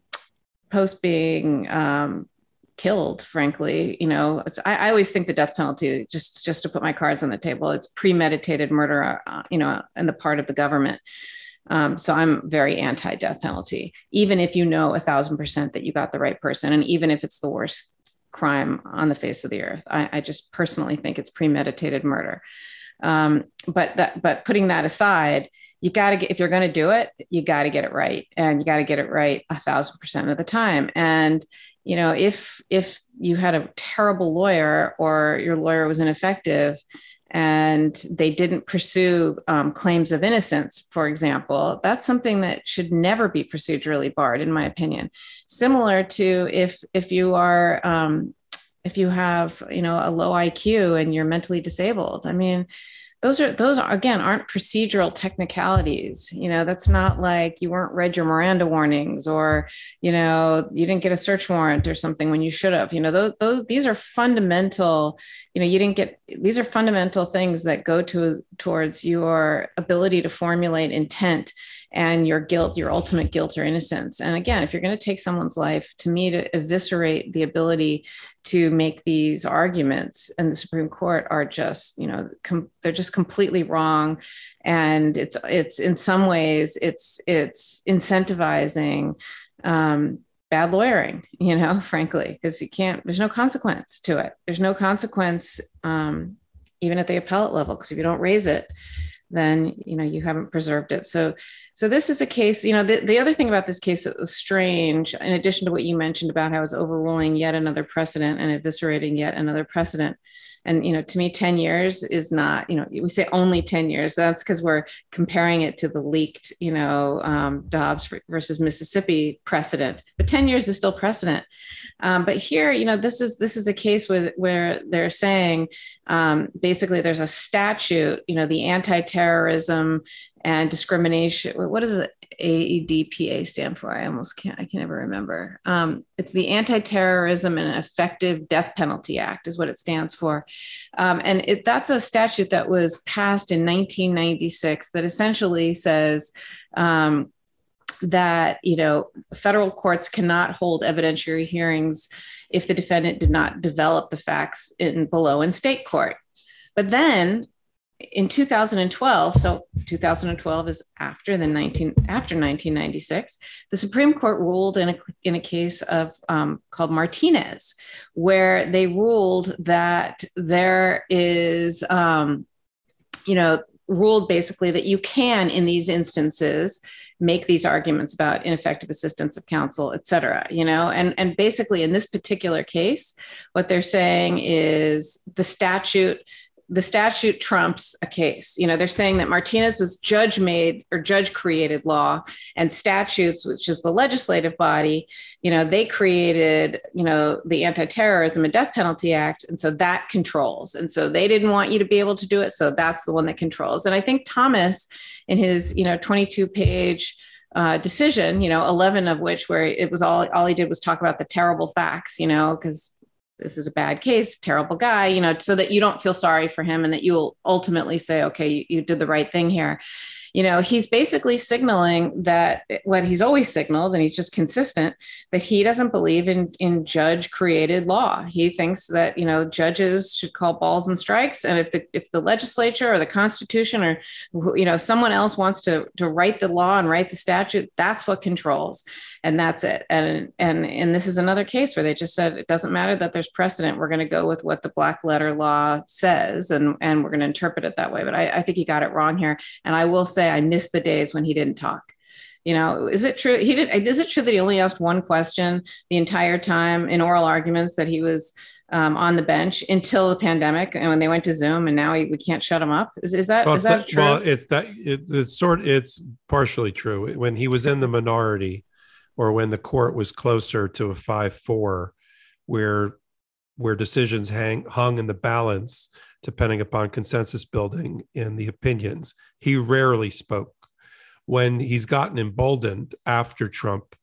post being, um, killed, frankly, you know, it's, I, I always think the death penalty, just, just to put my cards on the table, it's premeditated murder, uh, you know, on the part of the government. Um, so I'm very anti-death penalty, even if you know a thousand percent that you got the right person. And even if it's the worst crime on the face of the earth, I, I just personally think it's premeditated murder. Um, but that, but putting that aside, you got to get, if you're going to do it, you got to get it right. And you got to get it right a thousand percent of the time. And, you know, if, if you had a terrible lawyer or your lawyer was ineffective, and they didn't pursue um, claims of innocence, for example, that's something that should never be procedurally barred, in my opinion. Similar to if if you are um, if you have you know a low I Q and you're mentally disabled. I mean, those are those are, again aren't procedural technicalities. You know, that's not like you weren't read your Miranda warnings or you know you didn't get a search warrant or something when you should have. You know, those those these are fundamental. You know, you didn't get, these are fundamental things that go to towards your ability to formulate intent and your guilt, your ultimate guilt or innocence. And again, if you're going to take someone's life, to me, to eviscerate the ability to make these arguments in the Supreme Court are just, you know, com- they're just completely wrong. And it's, it's in some ways it's, it's incentivizing um, bad lawyering, you know, frankly, because you can't, there's no consequence to it. There's no consequence, um, even at the appellate level, because if you don't raise it, then, you know, you haven't preserved it. So, so this is a case, you know, the, the other thing about this case that was strange, in addition to what you mentioned about how it's overruling yet another precedent and eviscerating yet another precedent. And, you know, to me, ten years is not, you know, we say only ten years. That's because we're comparing it to the leaked, you know, um, Dobbs versus Mississippi precedent, but ten years is still precedent. Um, but here, you know, this is, this is a case with, where they're saying um, basically there's a statute, you know, the anti-terrorism and discrimination. What does the A E D P A stand for? I almost can't, I can never remember. Um, it's the Anti-Terrorism and Effective Death Penalty Act is what it stands for. Um, and it, that's a statute that was passed in nineteen ninety-six that essentially says um, that, you know, federal courts cannot hold evidentiary hearings if the defendant did not develop the facts in below in state court. But then in two thousand twelve, so two thousand twelve is after the nineteen after nineteen ninety-six, the Supreme Court ruled in a in a case of um, called Martinez, where they ruled that there is, um, you know, ruled basically that you can, in these instances, make these arguments about ineffective assistance of counsel, et cetera, you know, and, and basically in this particular case, what they're saying is the statute. The statute trumps a case. You know, they're saying that Martinez was judge made or judge created law, and statutes, which is the legislative body, you know, they created, you know, the Anti-Terrorism and Death Penalty Act. And so that controls. And so they didn't want you to be able to do it. So that's the one that controls. And I think Thomas in his, you know, twenty-two page uh, decision, you know, eleven of which where it was all, all he did was talk about the terrible facts, you know, because this is a bad case, terrible guy, you know, so that you don't feel sorry for him and that you'll ultimately say, okay, you, you did the right thing here. You know, he's basically signaling that what he's always signaled, and he's just consistent, that he doesn't believe in, in judge created law. He thinks that, you know, judges should call balls and strikes. And if the, if the legislature or the Constitution or, you know, someone else wants to, to write the law and write the statute, that's what controls. And that's it. And, and, and this is another case where they just said, it doesn't matter that there's precedent. We're going to go with what the black letter law says, and, and we're going to interpret it that way. But I, I think he got it wrong here. And I will say, Say, I miss the days when he didn't talk. You know, is it true? He didn't. Is it true that he only asked one question the entire time in oral arguments that he was um, on the bench until the pandemic, and when they went to Zoom, and now he, we can't shut him up? Is, is that well, is that true? Well, it's that it's, it's sort. It's partially true. When he was in the minority, or when the court was closer to a five four, where where decisions hang hung in the balance, depending upon consensus building and the opinions, he rarely spoke. When he's gotten emboldened after Trump,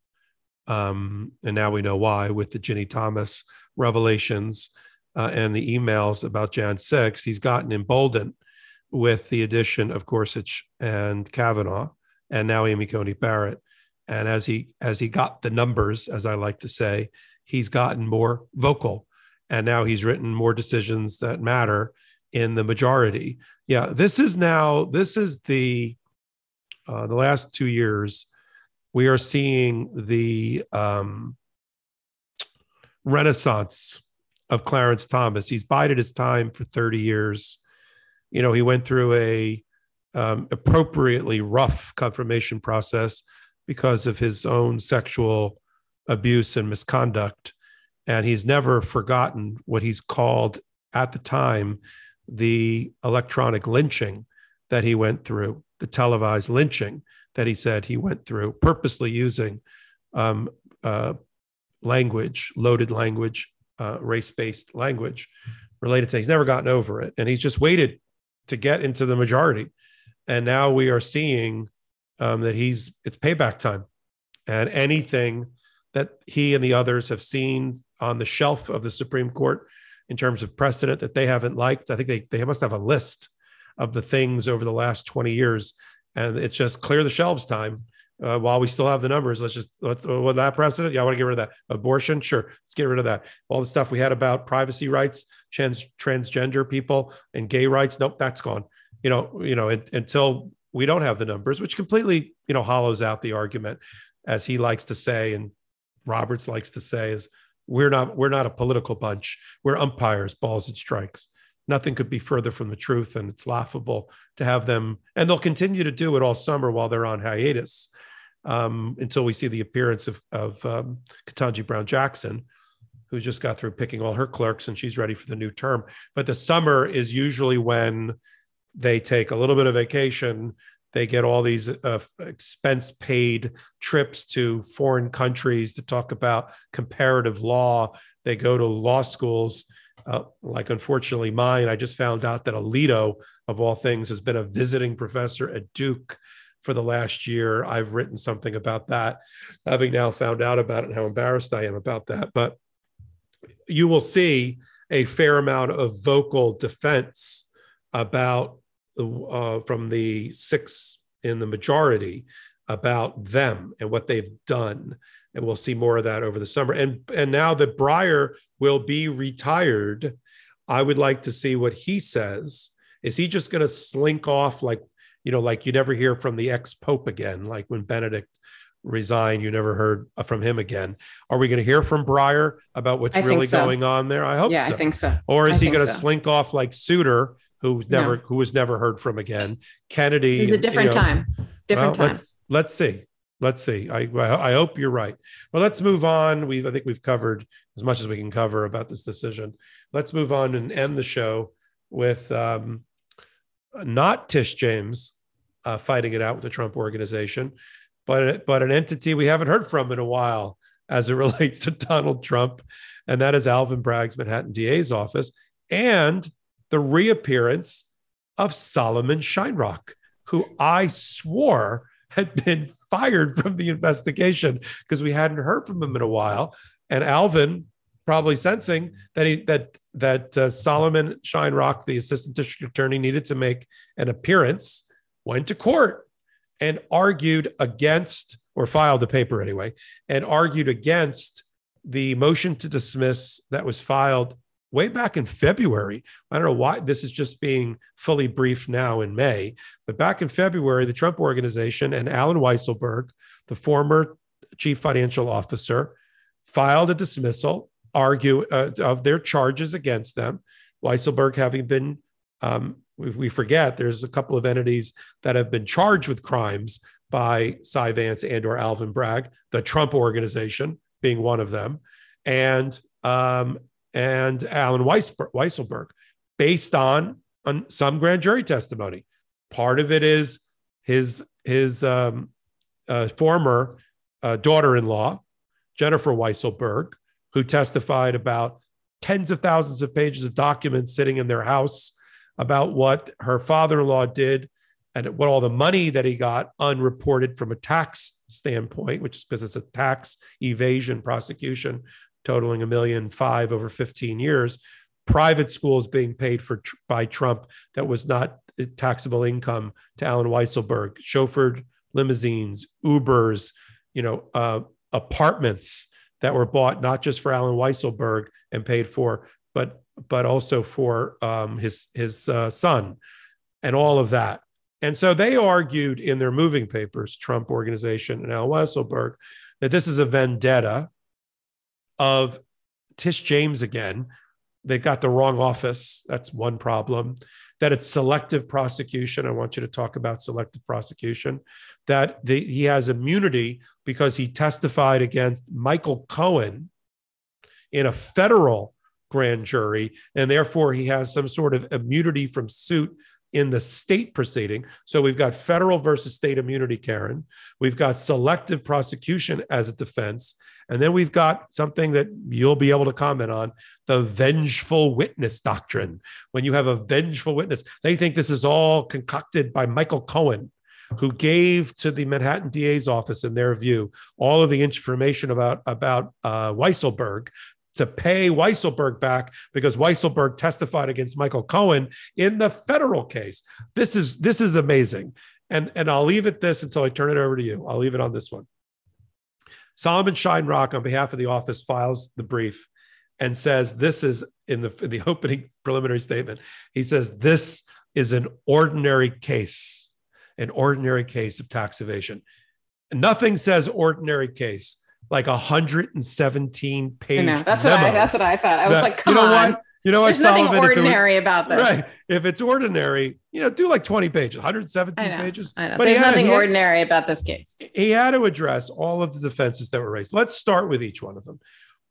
um, and now we know why, with the Ginny Thomas revelations uh, and the emails about January sixth, he's gotten emboldened with the addition of Gorsuch and Kavanaugh, and now Amy Coney Barrett. And as he as he got the numbers, as I like to say, he's gotten more vocal. And now he's written more decisions that matter in the majority. Yeah, this is now, this is the, uh, the last two years, we are seeing the um, renaissance of Clarence Thomas. He's bided his time for thirty years. You know, he went through a um, appropriately rough confirmation process because of his own sexual abuse and misconduct. And he's never forgotten what he's called at the time the electronic lynching that he went through, the televised lynching that he said he went through, purposely using um, uh, language, loaded language, uh, race-based language related to it. He's never gotten over it. And he's just waited to get into the majority. And now we are seeing um, that he's it's payback time. And anything that he and the others have seen on the shelf of the Supreme Court in terms of precedent that they haven't liked. I think they, they must have a list of the things over the last twenty years. And it's just clear the shelves time uh, while we still have the numbers. Let's just, let's, oh, that precedent, yeah, I want to get rid of that. Abortion, sure, let's get rid of that. All the stuff we had about privacy rights, trans, transgender people and gay rights, nope, that's gone. You know, you know, it, until we don't have the numbers, which completely, you know, hollows out the argument, as he likes to say, and Roberts likes to say, is, We're not we're not a political bunch. We're umpires, balls and strikes. Nothing could be further from the truth, and it's laughable to have them. And they'll continue to do it all summer while they're on hiatus um, until we see the appearance of, of um, Ketanji Brown Jackson, who just got through picking all her clerks, and she's ready for the new term. But the summer is usually when they take a little bit of vacation. They get all these uh, expense-paid trips to foreign countries to talk about comparative law. They go to law schools, uh, like unfortunately mine. I just found out that Alito, of all things, has been a visiting professor at Duke for the last year. I've written something about that, having now found out about it and how embarrassed I am about that. But you will see a fair amount of vocal defense about Uh, from the six in the majority about them and what they've done. And we'll see more of that over the summer. And, and now that Breyer will be retired, I would like to see what he says Is he just going to slink off like, you know, like you never hear from the ex-Pope again, like when Benedict resigned, you never heard from him again. Are we going to hear from Breyer about what's I really so. going on there? I hope yeah, so. Yeah, I think so. Or is I he going to so. slink off like Souter, who's never, no. who was never heard from again? Kennedy. It was a different and, you know, time. Different well, time. Let's, let's see. Let's see. I, I hope you're right. Well, let's move on. We've I think we've covered as much as we can cover about this decision. Let's move on and end the show with um, not Tish James uh, fighting it out with the Trump Organization, but but an entity we haven't heard from in a while as it relates to Donald Trump, and that is Alvin Bragg's Manhattan D A's office and the reappearance of Solomon Shinerock, who I swore had been fired from the investigation because we hadn't heard from him in a while. And Alvin probably sensing that he, that that uh, Solomon Shinerock, the assistant district attorney, needed to make an appearance, went to court and argued against, or filed a paper anyway, and argued against the motion to dismiss that was filed way back in February. I don't know why this is just being fully briefed now in May, but back in February, the Trump Organization and Alan Weisselberg, the former chief financial officer, filed a dismissal argue uh, of their charges against them. Weisselberg having been, um, we, we forget, there's a couple of entities that have been charged with crimes by Cy Vance and or Alvin Bragg, the Trump Organization being one of them, and um, and Alan Weisselberg, based on, on some grand jury testimony. Part of it is his, his um, uh, former uh, daughter-in-law, Jennifer Weisselberg, who testified about tens of thousands of pages of documents sitting in their house about what her father-in-law did and what all the money that he got unreported from a tax standpoint, which is because it's a tax evasion prosecution totaling a million five over fifteen years, private schools being paid for by Trump that was not taxable income to Alan Weisselberg, chauffeured limousines, Ubers, you know, uh, apartments that were bought not just for Alan Weisselberg and paid for, but but also for um, his his uh, son, and all of that. And so they argued in their moving papers, Trump Organization and Alan Weisselberg, that this is a vendetta of Tish James again. They got the wrong office. That's one problem. That it's selective prosecution. I want you to talk about selective prosecution. That the, he has immunity because he testified against Michael Cohen in a federal grand jury, and therefore he has some sort of immunity from suit in the state proceeding. So we've got federal versus state immunity, Karen. We've got selective prosecution as a defense. And then we've got something that you'll be able to comment on, the vengeful witness doctrine. When you have a vengeful witness, they think this is all concocted by Michael Cohen, who gave to the Manhattan D A's office, in their view, all of the information about, about uh, Weisselberg to pay Weisselberg back because Weisselberg testified against Michael Cohen in the federal case. This is this is amazing. And, and I'll leave it this until I turn it over to you. I'll leave it on this one. Solomon Shinerock, on behalf of the office, files the brief and says, this is, in the, in the opening preliminary statement, he says, this is an ordinary case, an ordinary case of tax evasion. Nothing says ordinary case like a one hundred seventeen page memo. That's what I, that's what I thought. I was that, like, come you know on. What? You know, there's Solomon, nothing ordinary was, about this. Right. If it's ordinary, you know, do like twenty pages, one hundred seventeen I know, pages. I know. But there's nothing to, ordinary had, about this case. He had to address all of the defenses that were raised. Let's start with each one of them.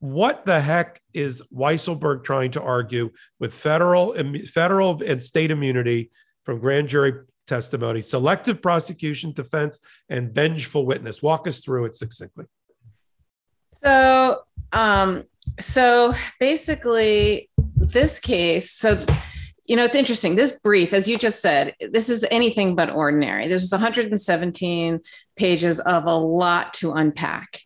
What the heck is Weisselberg trying to argue with federal, federal and state immunity from grand jury testimony, selective prosecution defense, and vengeful witness? Walk us through it succinctly. So, um, so basically, this case, so, you know, it's interesting. This brief, as you just said, this is anything but ordinary. There's one hundred seventeen pages of a lot to unpack.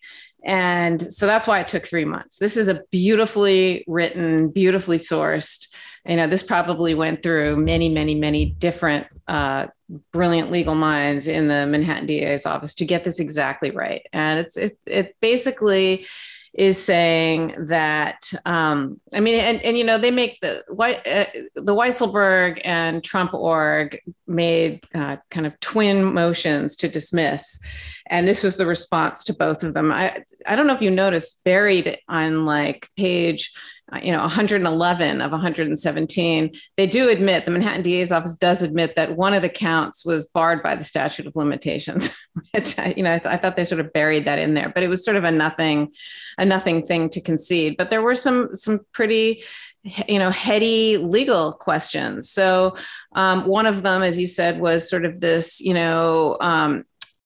And so that's why it took three months. This is a beautifully written, beautifully sourced. You know, this probably went through many, many, many different uh, brilliant legal minds in the Manhattan D A's office to get this exactly right. And it's it, it basically is saying that, um, I mean, and, and, you know, they make the uh, the Weisselberg and Trump org made uh, kind of twin motions to dismiss. And this was the response to both of them. I, I don't know if you noticed, buried on like page, uh, you know, one eleven of one seventeen, they do admit, the Manhattan D A's office does admit that one of the counts was barred by the statute of limitations, which, I, you know, I, th- I thought they sort of buried that in there, but it was sort of a nothing, a nothing thing to concede. But there were some, some pretty, you know, heady legal questions. So um, one of them, as you said, was sort of this, you know, um,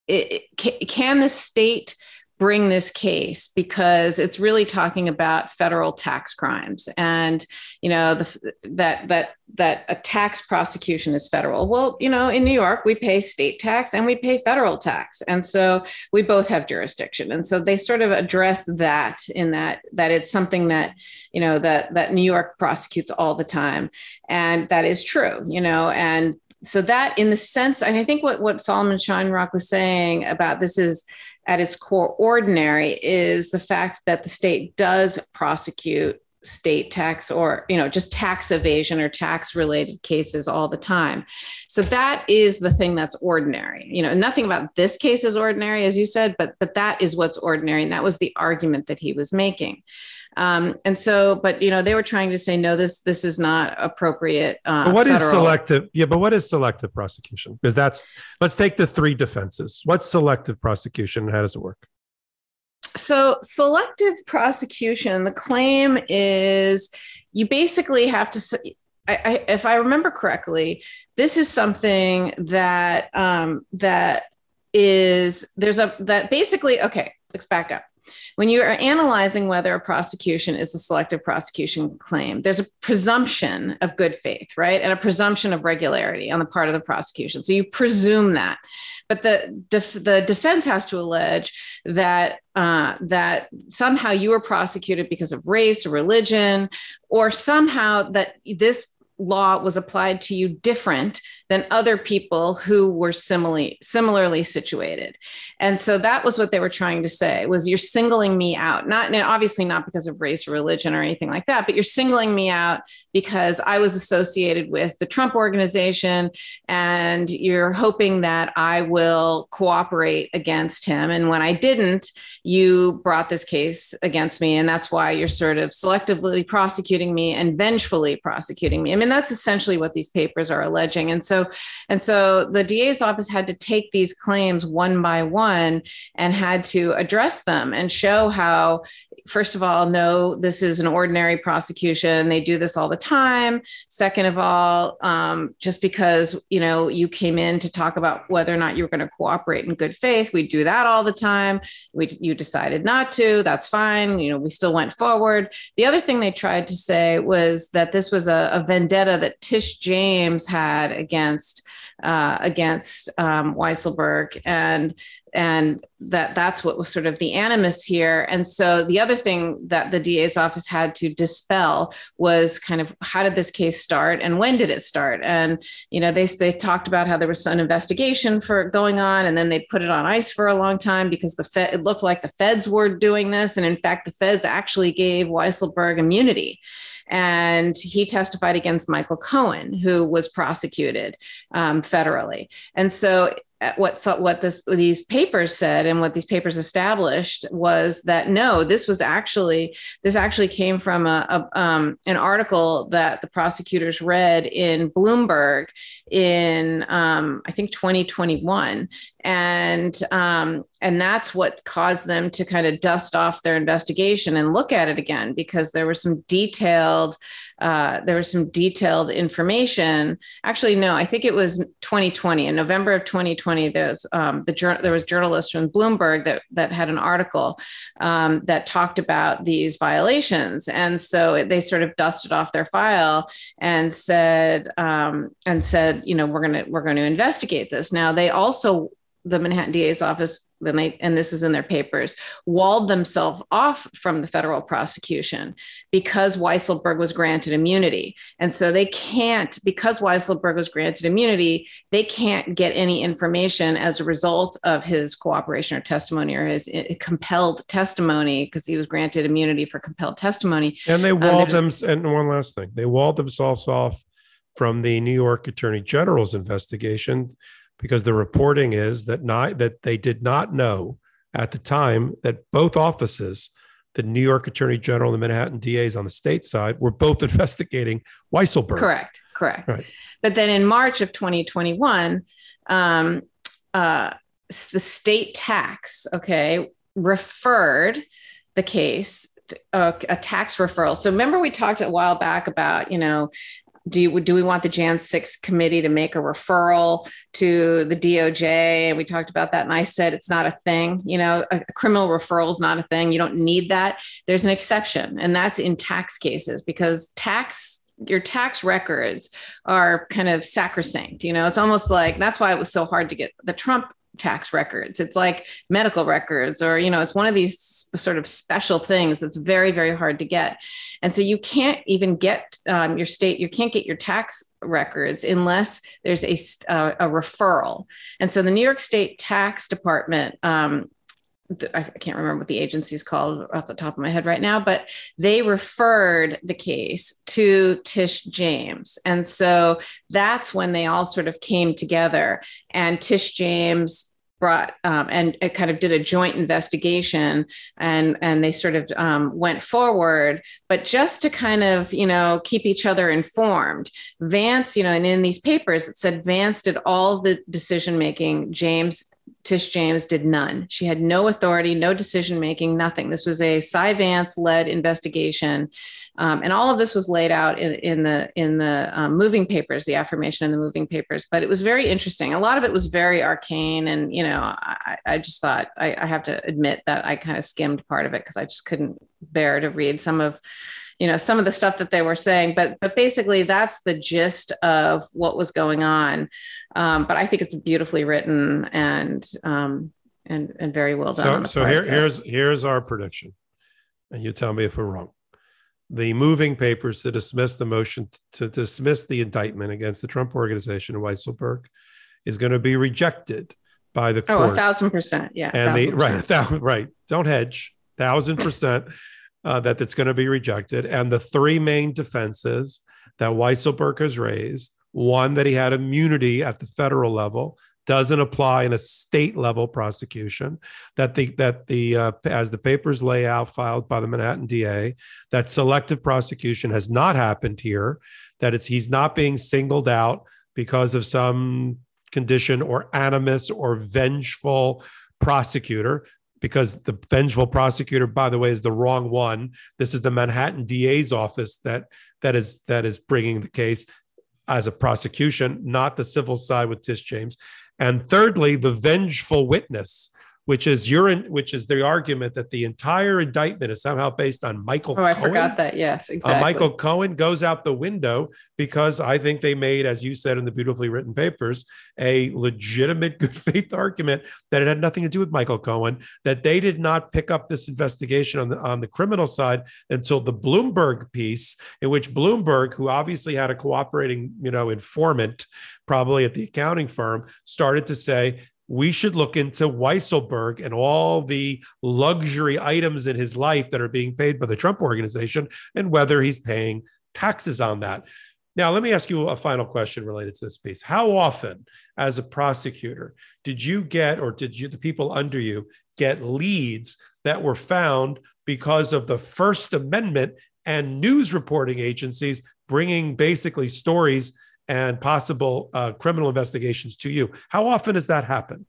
It, it, can the state bring this case, because it's really talking about federal tax crimes, and you know the, that that that a tax prosecution is federal. Well, you know, in New York we pay state tax and we pay federal tax, and so we both have jurisdiction. And so they sort of address that in that that it's something that you know that that New York prosecutes all the time, and that is true. You know, and. So that in the sense, and I think what, what Solomon Shinerock was saying about this is at its core ordinary is the fact that the state does prosecute state tax or, you know, just tax evasion or tax related cases all the time. So that is the thing that's ordinary. You know, nothing about this case is ordinary, as you said, but but that is what's ordinary. And that was the argument that he was making. Um, and so, but, you know, they were trying to say, no, this, this is not appropriate. Uh, but what federal. is selective? Yeah. But what is selective prosecution? Because that's, let's take the three defenses. What's selective prosecution and how does it work? So selective prosecution, the claim is you basically have to, I, I, if I remember correctly, this is something that, um, that is, there's a, that basically, okay, let's back up. When you are analyzing whether a prosecution is a selective prosecution claim, there's a presumption of good faith, right? And a presumption of regularity on the part of the prosecution. So you presume that. But the, def- the defense has to allege that uh, that somehow you were prosecuted because of race or religion, or somehow that this law was applied to you different than other people who were similarly similarly situated. And so that was what they were trying to say was you're singling me out, not obviously not because of race or religion or anything like that, but you're singling me out because I was associated with the Trump Organization and you're hoping that I will cooperate against him. And when I didn't, you brought this case against me. And that's why you're sort of selectively prosecuting me and vengefully prosecuting me. I mean, that's essentially what these papers are alleging. And so and so the D A's office had to take these claims one by one and had to address them and show how, first of all, no, this is an ordinary prosecution. They do this all the time. Second of all, um, just because, you know, you came in to talk about whether or not you were going to cooperate in good faith. We do that all the time. We, you decided not to. That's fine. You know, we still went forward. The other thing they tried to say was that this was a, a vendetta that Tish James had against uh, against um, Weisselberg and and that that's what was sort of the animus here. And so the other thing that the D A's office had to dispel was kind of how did this case start and when did it start? And, you know, they, they talked about how there was an investigation for going on and then they put it on ice for a long time because the Fed, it looked like the feds were doing this. And in fact, the feds actually gave Weisselberg immunity. And he testified against Michael Cohen, who was prosecuted um, federally. And so What so what this these papers said and what these papers established was that no, this was actually this actually came from a, a um, an article that the prosecutors read in Bloomberg in um, I think twenty twenty-one, and um, and that's what caused them to kind of dust off their investigation and look at it again because there was some detailed uh, there was some detailed information. Actually, no, I think it was twenty twenty in November of twenty twenty. There's um, the there was journalists from Bloomberg that that had an article um, that talked about these violations, and so they sort of dusted off their file and said um, and said, you know, we're gonna we're going to investigate this. Now they also the Manhattan D A's office, then they, and this was in their papers, walled themselves off from the federal prosecution because Weisselberg was granted immunity. And so they can't, because Weisselberg was granted immunity, they can't get any information as a result of his cooperation or testimony or his compelled testimony, because he was granted immunity for compelled testimony. And they walled um, them. And one last thing, they walled themselves off from the New York Attorney General's investigation, because the reporting is that not, that they did not know at the time that both offices, the New York Attorney General and the Manhattan D A's on the state side, were both investigating Weisselberg. Correct, correct. Right. But then in March of twenty twenty-one, um, uh, the state tax, okay, referred the case, to, uh, a tax referral. So remember we talked a while back about, you know, Do you, do we want the January sixth committee to make a referral to the D O J? And we talked about that. And I said, it's not a thing. You know, a criminal referral is not a thing. You don't need that. There's an exception. And that's in tax cases, because tax, your tax records are kind of sacrosanct. You know, it's almost like, that's why it was so hard to get the Trump tax records. It's like medical records, or, you know, it's one of these sort of special things that's very, very hard to get. And so you can't even get um, your state, you can't get your tax records unless there's a, uh, a referral. And so the New York State Tax Department, um, I can't remember what the agency's called off the top of my head right now, but they referred the case to Tish James. And so that's when they all sort of came together, and Tish James brought um, and it kind of did a joint investigation, and, and they sort of um, went forward, but just to kind of, you know, keep each other informed. Vance, you know, and in these papers, it said Vance did all the decision-making, James Tish James did none. She had no authority, no decision-making, nothing. This was a Cy Vance-led investigation. Um, and all of this was laid out in, in the in the um, moving papers, the affirmation in the moving papers. But it was very interesting. A lot of it was very arcane. And, you know, I, I just thought, I, I have to admit that I kind of skimmed part of it because I just couldn't bear to read some of, you know, some of the stuff that they were saying. But but basically, that's the gist of what was going on. Um, but I think it's beautifully written and um, and and very well done. So, so here, here's here's our prediction. And you tell me if we're wrong. The moving papers to dismiss the motion to dismiss the indictment against the Trump Organization and Weisselberg is going to be rejected by the court. Oh, a thousand percent. Yeah. And the right. Thousand, right. Don't hedge. Thousand percent. Uh, that that's going to be rejected. And the three main defenses that Weisselberg has raised, one, that he had immunity at the federal level, doesn't apply in a state level prosecution, that the, that the uh, as the papers lay out filed by the Manhattan D A, that selective prosecution has not happened here, that it's he's not being singled out because of some condition or animus or vengeful prosecutor, because the vengeful prosecutor, by the way, is the wrong one. This is the Manhattan D A's office that that is that is bringing the case as a prosecution, not the civil side with Tish James. And thirdly, the vengeful witness, which is your, which is the argument that the entire indictment is somehow based on Michael Cohen. Oh, I Cohen. forgot that. Yes, exactly. Uh, Michael Cohen goes out the window because I think they made, as you said in the beautifully written papers, a legitimate good faith argument that it had nothing to do with Michael Cohen, that they did not pick up this investigation on the, on the criminal side until the Bloomberg piece, in which Bloomberg, who obviously had a cooperating, you know, informant, probably at the accounting firm, started to say, we should look into Weisselberg and all the luxury items in his life that are being paid by the Trump Organization and whether he's paying taxes on that. Now, let me ask you a final question related to this piece. How often, as a prosecutor, did you get, or did you, the people under you, get leads that were found because of the First Amendment and news reporting agencies bringing basically stories and possible uh, criminal investigations to you? How often does that happen?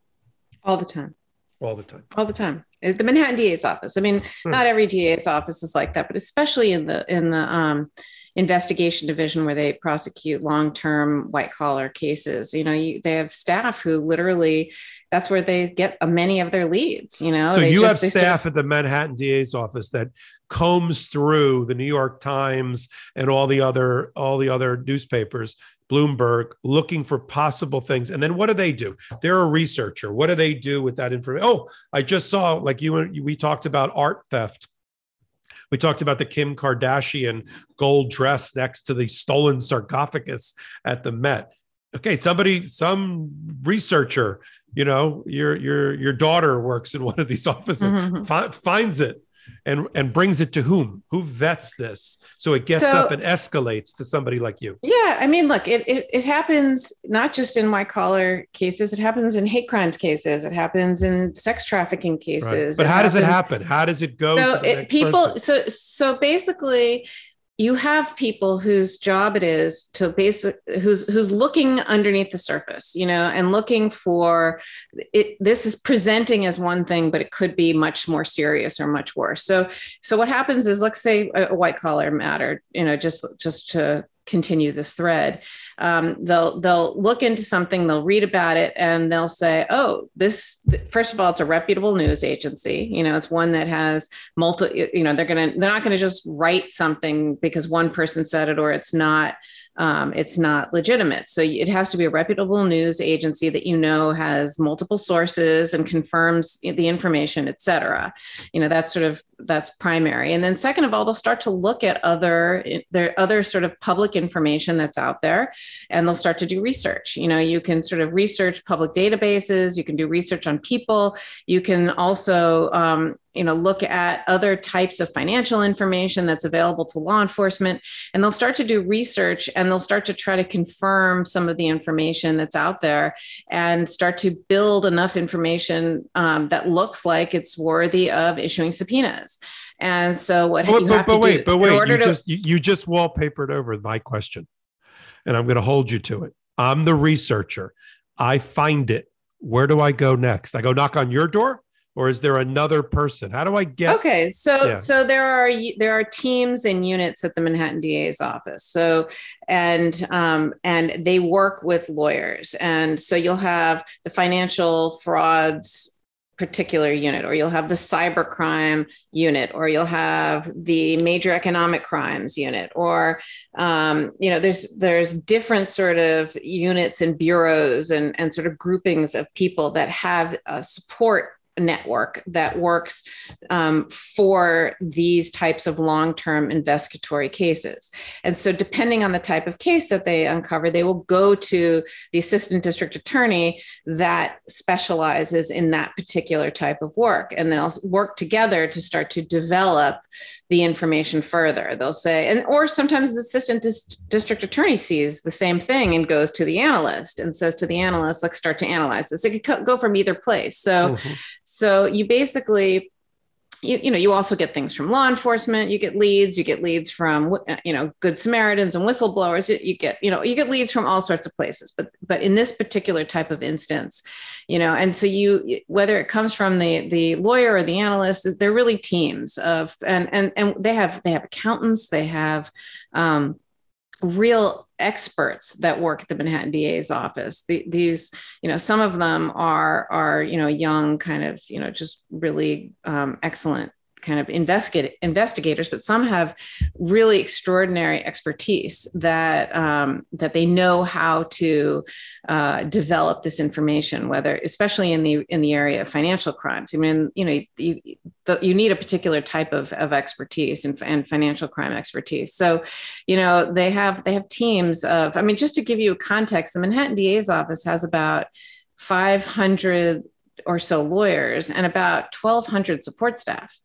All the time. All the time. All the time. The Manhattan D A's office. I mean, hmm. not every D A's office is like that, but especially in the in the um, investigation division where they prosecute long-term white-collar cases. You know, you, they have staff who literally, that's where they get many of their leads, you know. So they you just, have staff sort of- at the Manhattan D A's office that combs through the New York Times and all the other all the other newspapers, Bloomberg, looking for possible things. And then what do they do? They're a researcher. What do they do with that information? Oh, I just saw, like you and we talked about art theft. We talked about the Kim Kardashian gold dress next to the stolen sarcophagus at the Met. Okay, somebody, some researcher, you know, your your your daughter works in one of these offices, mm-hmm. fi- finds it. And and brings it to whom? Who vets this? So it gets so, up and escalates to somebody like you. Yeah, I mean, look, it, it it happens not just in white collar cases. It happens in hate crimes cases. It happens in sex trafficking cases. Right. But it how happens. does it happen? How does it go? So to the it, next people. Person? So so basically, you have people whose job it is to basic who's who's looking underneath the surface, you know, and looking for it. This is presenting as one thing, but it could be much more serious or much worse. So, so what happens is, let's say a, a white collar matter, you know, just just to continue this thread. Um, they'll they'll look into something, they'll read about it, and they'll say, "Oh, this." First of all, it's a reputable news agency. You know, it's one that has multi. You know, they're gonna they're not gonna just write something because one person said it, or it's not. Um, it's not legitimate. So it has to be a reputable news agency that, you know, has multiple sources and confirms the information, et cetera. You know, that's sort of, that's primary. And then second of all, they'll start to look at other, their other sort of public information that's out there, and they'll start to do research. You know, you can sort of research public databases, you can do research on people, you can also, um, you know, look at other types of financial information that's available to law enforcement, and they'll start to do research, and they'll start to try to confirm some of the information that's out there and start to build enough information um, that looks like it's worthy of issuing subpoenas. And so what but, you but, have but to wait, do but wait, in order you to- just, you, you just wallpapered over my question, and I'm going to hold you to it. I'm the researcher. I find it. Where do I go next? I go knock on your door? Or is there another person? How do I get? Okay, so yeah. so there are there are teams and units at the Manhattan D A's office. So and um, and they work with lawyers, and so you'll have the financial frauds particular unit, or you'll have the cybercrime unit, or you'll have the major economic crimes unit, or um, you know, there's there's different sort of units and bureaus and and sort of groupings of people that have uh, support. Network that works um, for these types of long-term investigatory cases. And so depending on the type of case that they uncover, they will go to the assistant district attorney that specializes in that particular type of work. And they'll work together to start to develop the information further. They'll say, and or sometimes the assistant dis- district attorney sees the same thing and goes to the analyst and says to the analyst, let's start to analyze this. It could go from either place. So mm-hmm. So you basically, you, you know, you also get things from law enforcement, you get leads, you get leads from, you know, Good Samaritans and whistleblowers, you get, you know, you get leads from all sorts of places, but, but in this particular type of instance, you know, and so you, whether it comes from the, the lawyer or the analyst, is they're really teams of, and, and, and they have, they have accountants, they have, um, real experts that work at the Manhattan D A's office. The, these, you know, some of them are, are, you know, young kind of, you know, just really um, excellent kind of investigate investigators, but some have really extraordinary expertise that, um, that they know how to uh, develop this information, whether, especially in the, in the area of financial crimes. I mean, you know, you, you need a particular type of, of expertise and, and financial crime expertise. So, you know, they have, they have teams of, I mean, just to give you a context, the Manhattan D A's office has about five hundred or so lawyers and about twelve hundred support staff.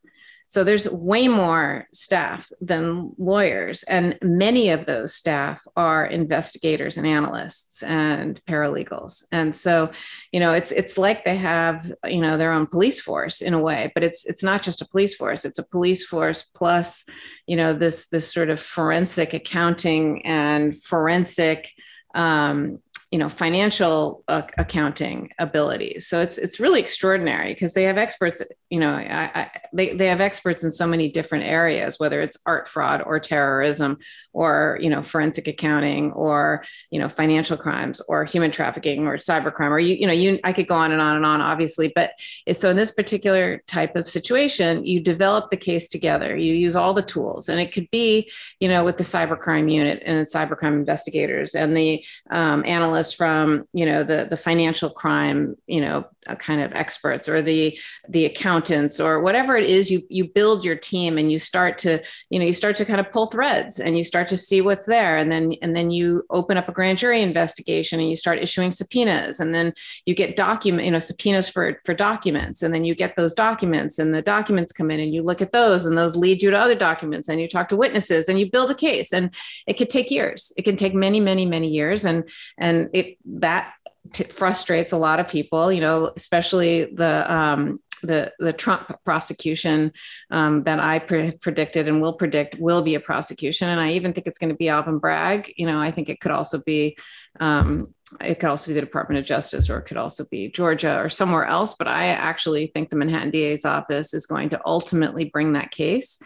So there's way more staff than lawyers, and many of those staff are investigators and analysts and paralegals. And so, you know, it's it's like they have, you know, their own police force in a way, but it's it's not just a police force. It's a police force plus, you know, this this sort of forensic accounting and forensic um you know, financial uh, accounting abilities. So it's, it's really extraordinary because they have experts you know, I, I, they, they have experts in so many different areas, whether it's art fraud or terrorism or, you know, forensic accounting or, you know, financial crimes or human trafficking or cybercrime, or, you, you know, you, I could go on and on and on, obviously. But it's, so in this particular type of situation, you develop the case together, you use all the tools, and it could be, you know, with the cybercrime unit and the cybercrime investigators and the um, analysts from, you know, the, the financial crime, you know, kind of experts, or the, the accountants, or whatever it is. You, you build your team and you start to, you know, you start to kind of pull threads and you start to see what's there. And then, and then you open up a grand jury investigation and you start issuing subpoenas, and then you get document, you know, subpoenas for, for documents. And then you get those documents, and the documents come in and you look at those, and those lead you to other documents, and you talk to witnesses, and you build a case. And it could take years. It can take many, many, many years. And, and it, that, T- frustrates a lot of people, you know, especially the um, the the Trump prosecution um, that I pre- predicted and will predict will be a prosecution, and I even think it's going to be Alvin Bragg. You know, I think it could also be um, it could also be the Department of Justice, or it could also be Georgia or somewhere else. But I actually think the Manhattan D A's office is going to ultimately bring that case.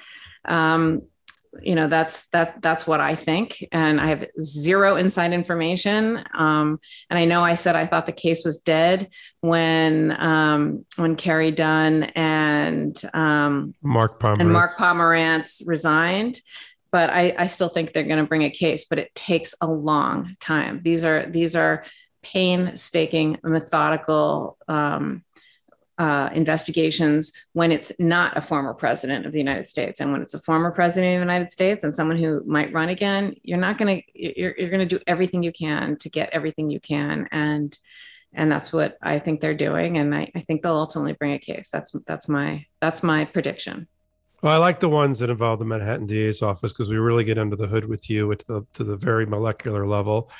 Um, you know, that's, that, that's what I think. And I have zero inside information. Um, and I know I said, I thought the case was dead when, um, when Carrie Dunn and, um, Mark Pomerantz, and Mark Pomerantz resigned, but I, I still think they're going to bring a case, but it takes a long time. These are, these are painstaking, methodical, um, Uh, investigations when it's not a former president of the United States. And when it's a former president of the United States and someone who might run again, you're not going to, you're, you're going to do everything you can to get everything you can. And, and that's what I think they're doing. And I, I think they'll ultimately bring a case. That's, that's my, that's my prediction. Well, I like the ones that involve the Manhattan D A's office, because we really get under the hood with you at the, to the very molecular level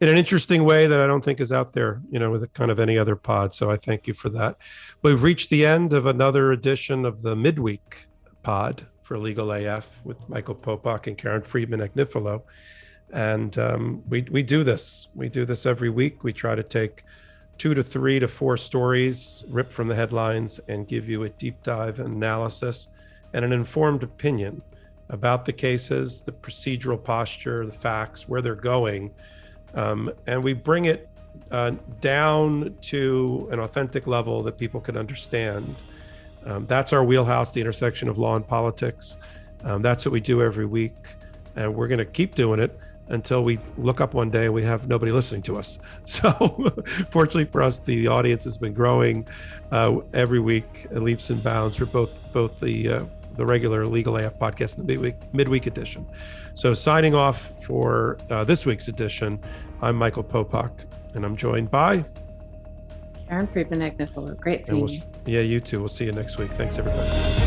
in an interesting way that I don't think is out there, you know, with kind of any other pod. So I thank you for that. We've reached the end of another edition of the midweek pod for Legal A F with Michael Popak and Karen Friedman Agnifilo. And um, we, we do this. We do this every week. We try to take two to three to four stories ripped from the headlines and give you a deep dive analysis and an informed opinion about the cases, the procedural posture, the facts, where they're going. Um, and we bring it uh, down to an authentic level that people can understand. Um, that's our wheelhouse, the intersection of law and politics. Um, that's what we do every week. And we're going to keep doing it until we look up one day and we have nobody listening to us. So fortunately for us, the audience has been growing uh, every week, leaps and bounds, for both both the uh, the regular Legal A F podcast and the midweek, midweek edition. So signing off for uh, this week's edition, I'm Michael Popak, and I'm joined by Karen Friedman Agnifilo. Great seeing we'll, you. Yeah, you too. We'll see you next week. Thanks, everybody.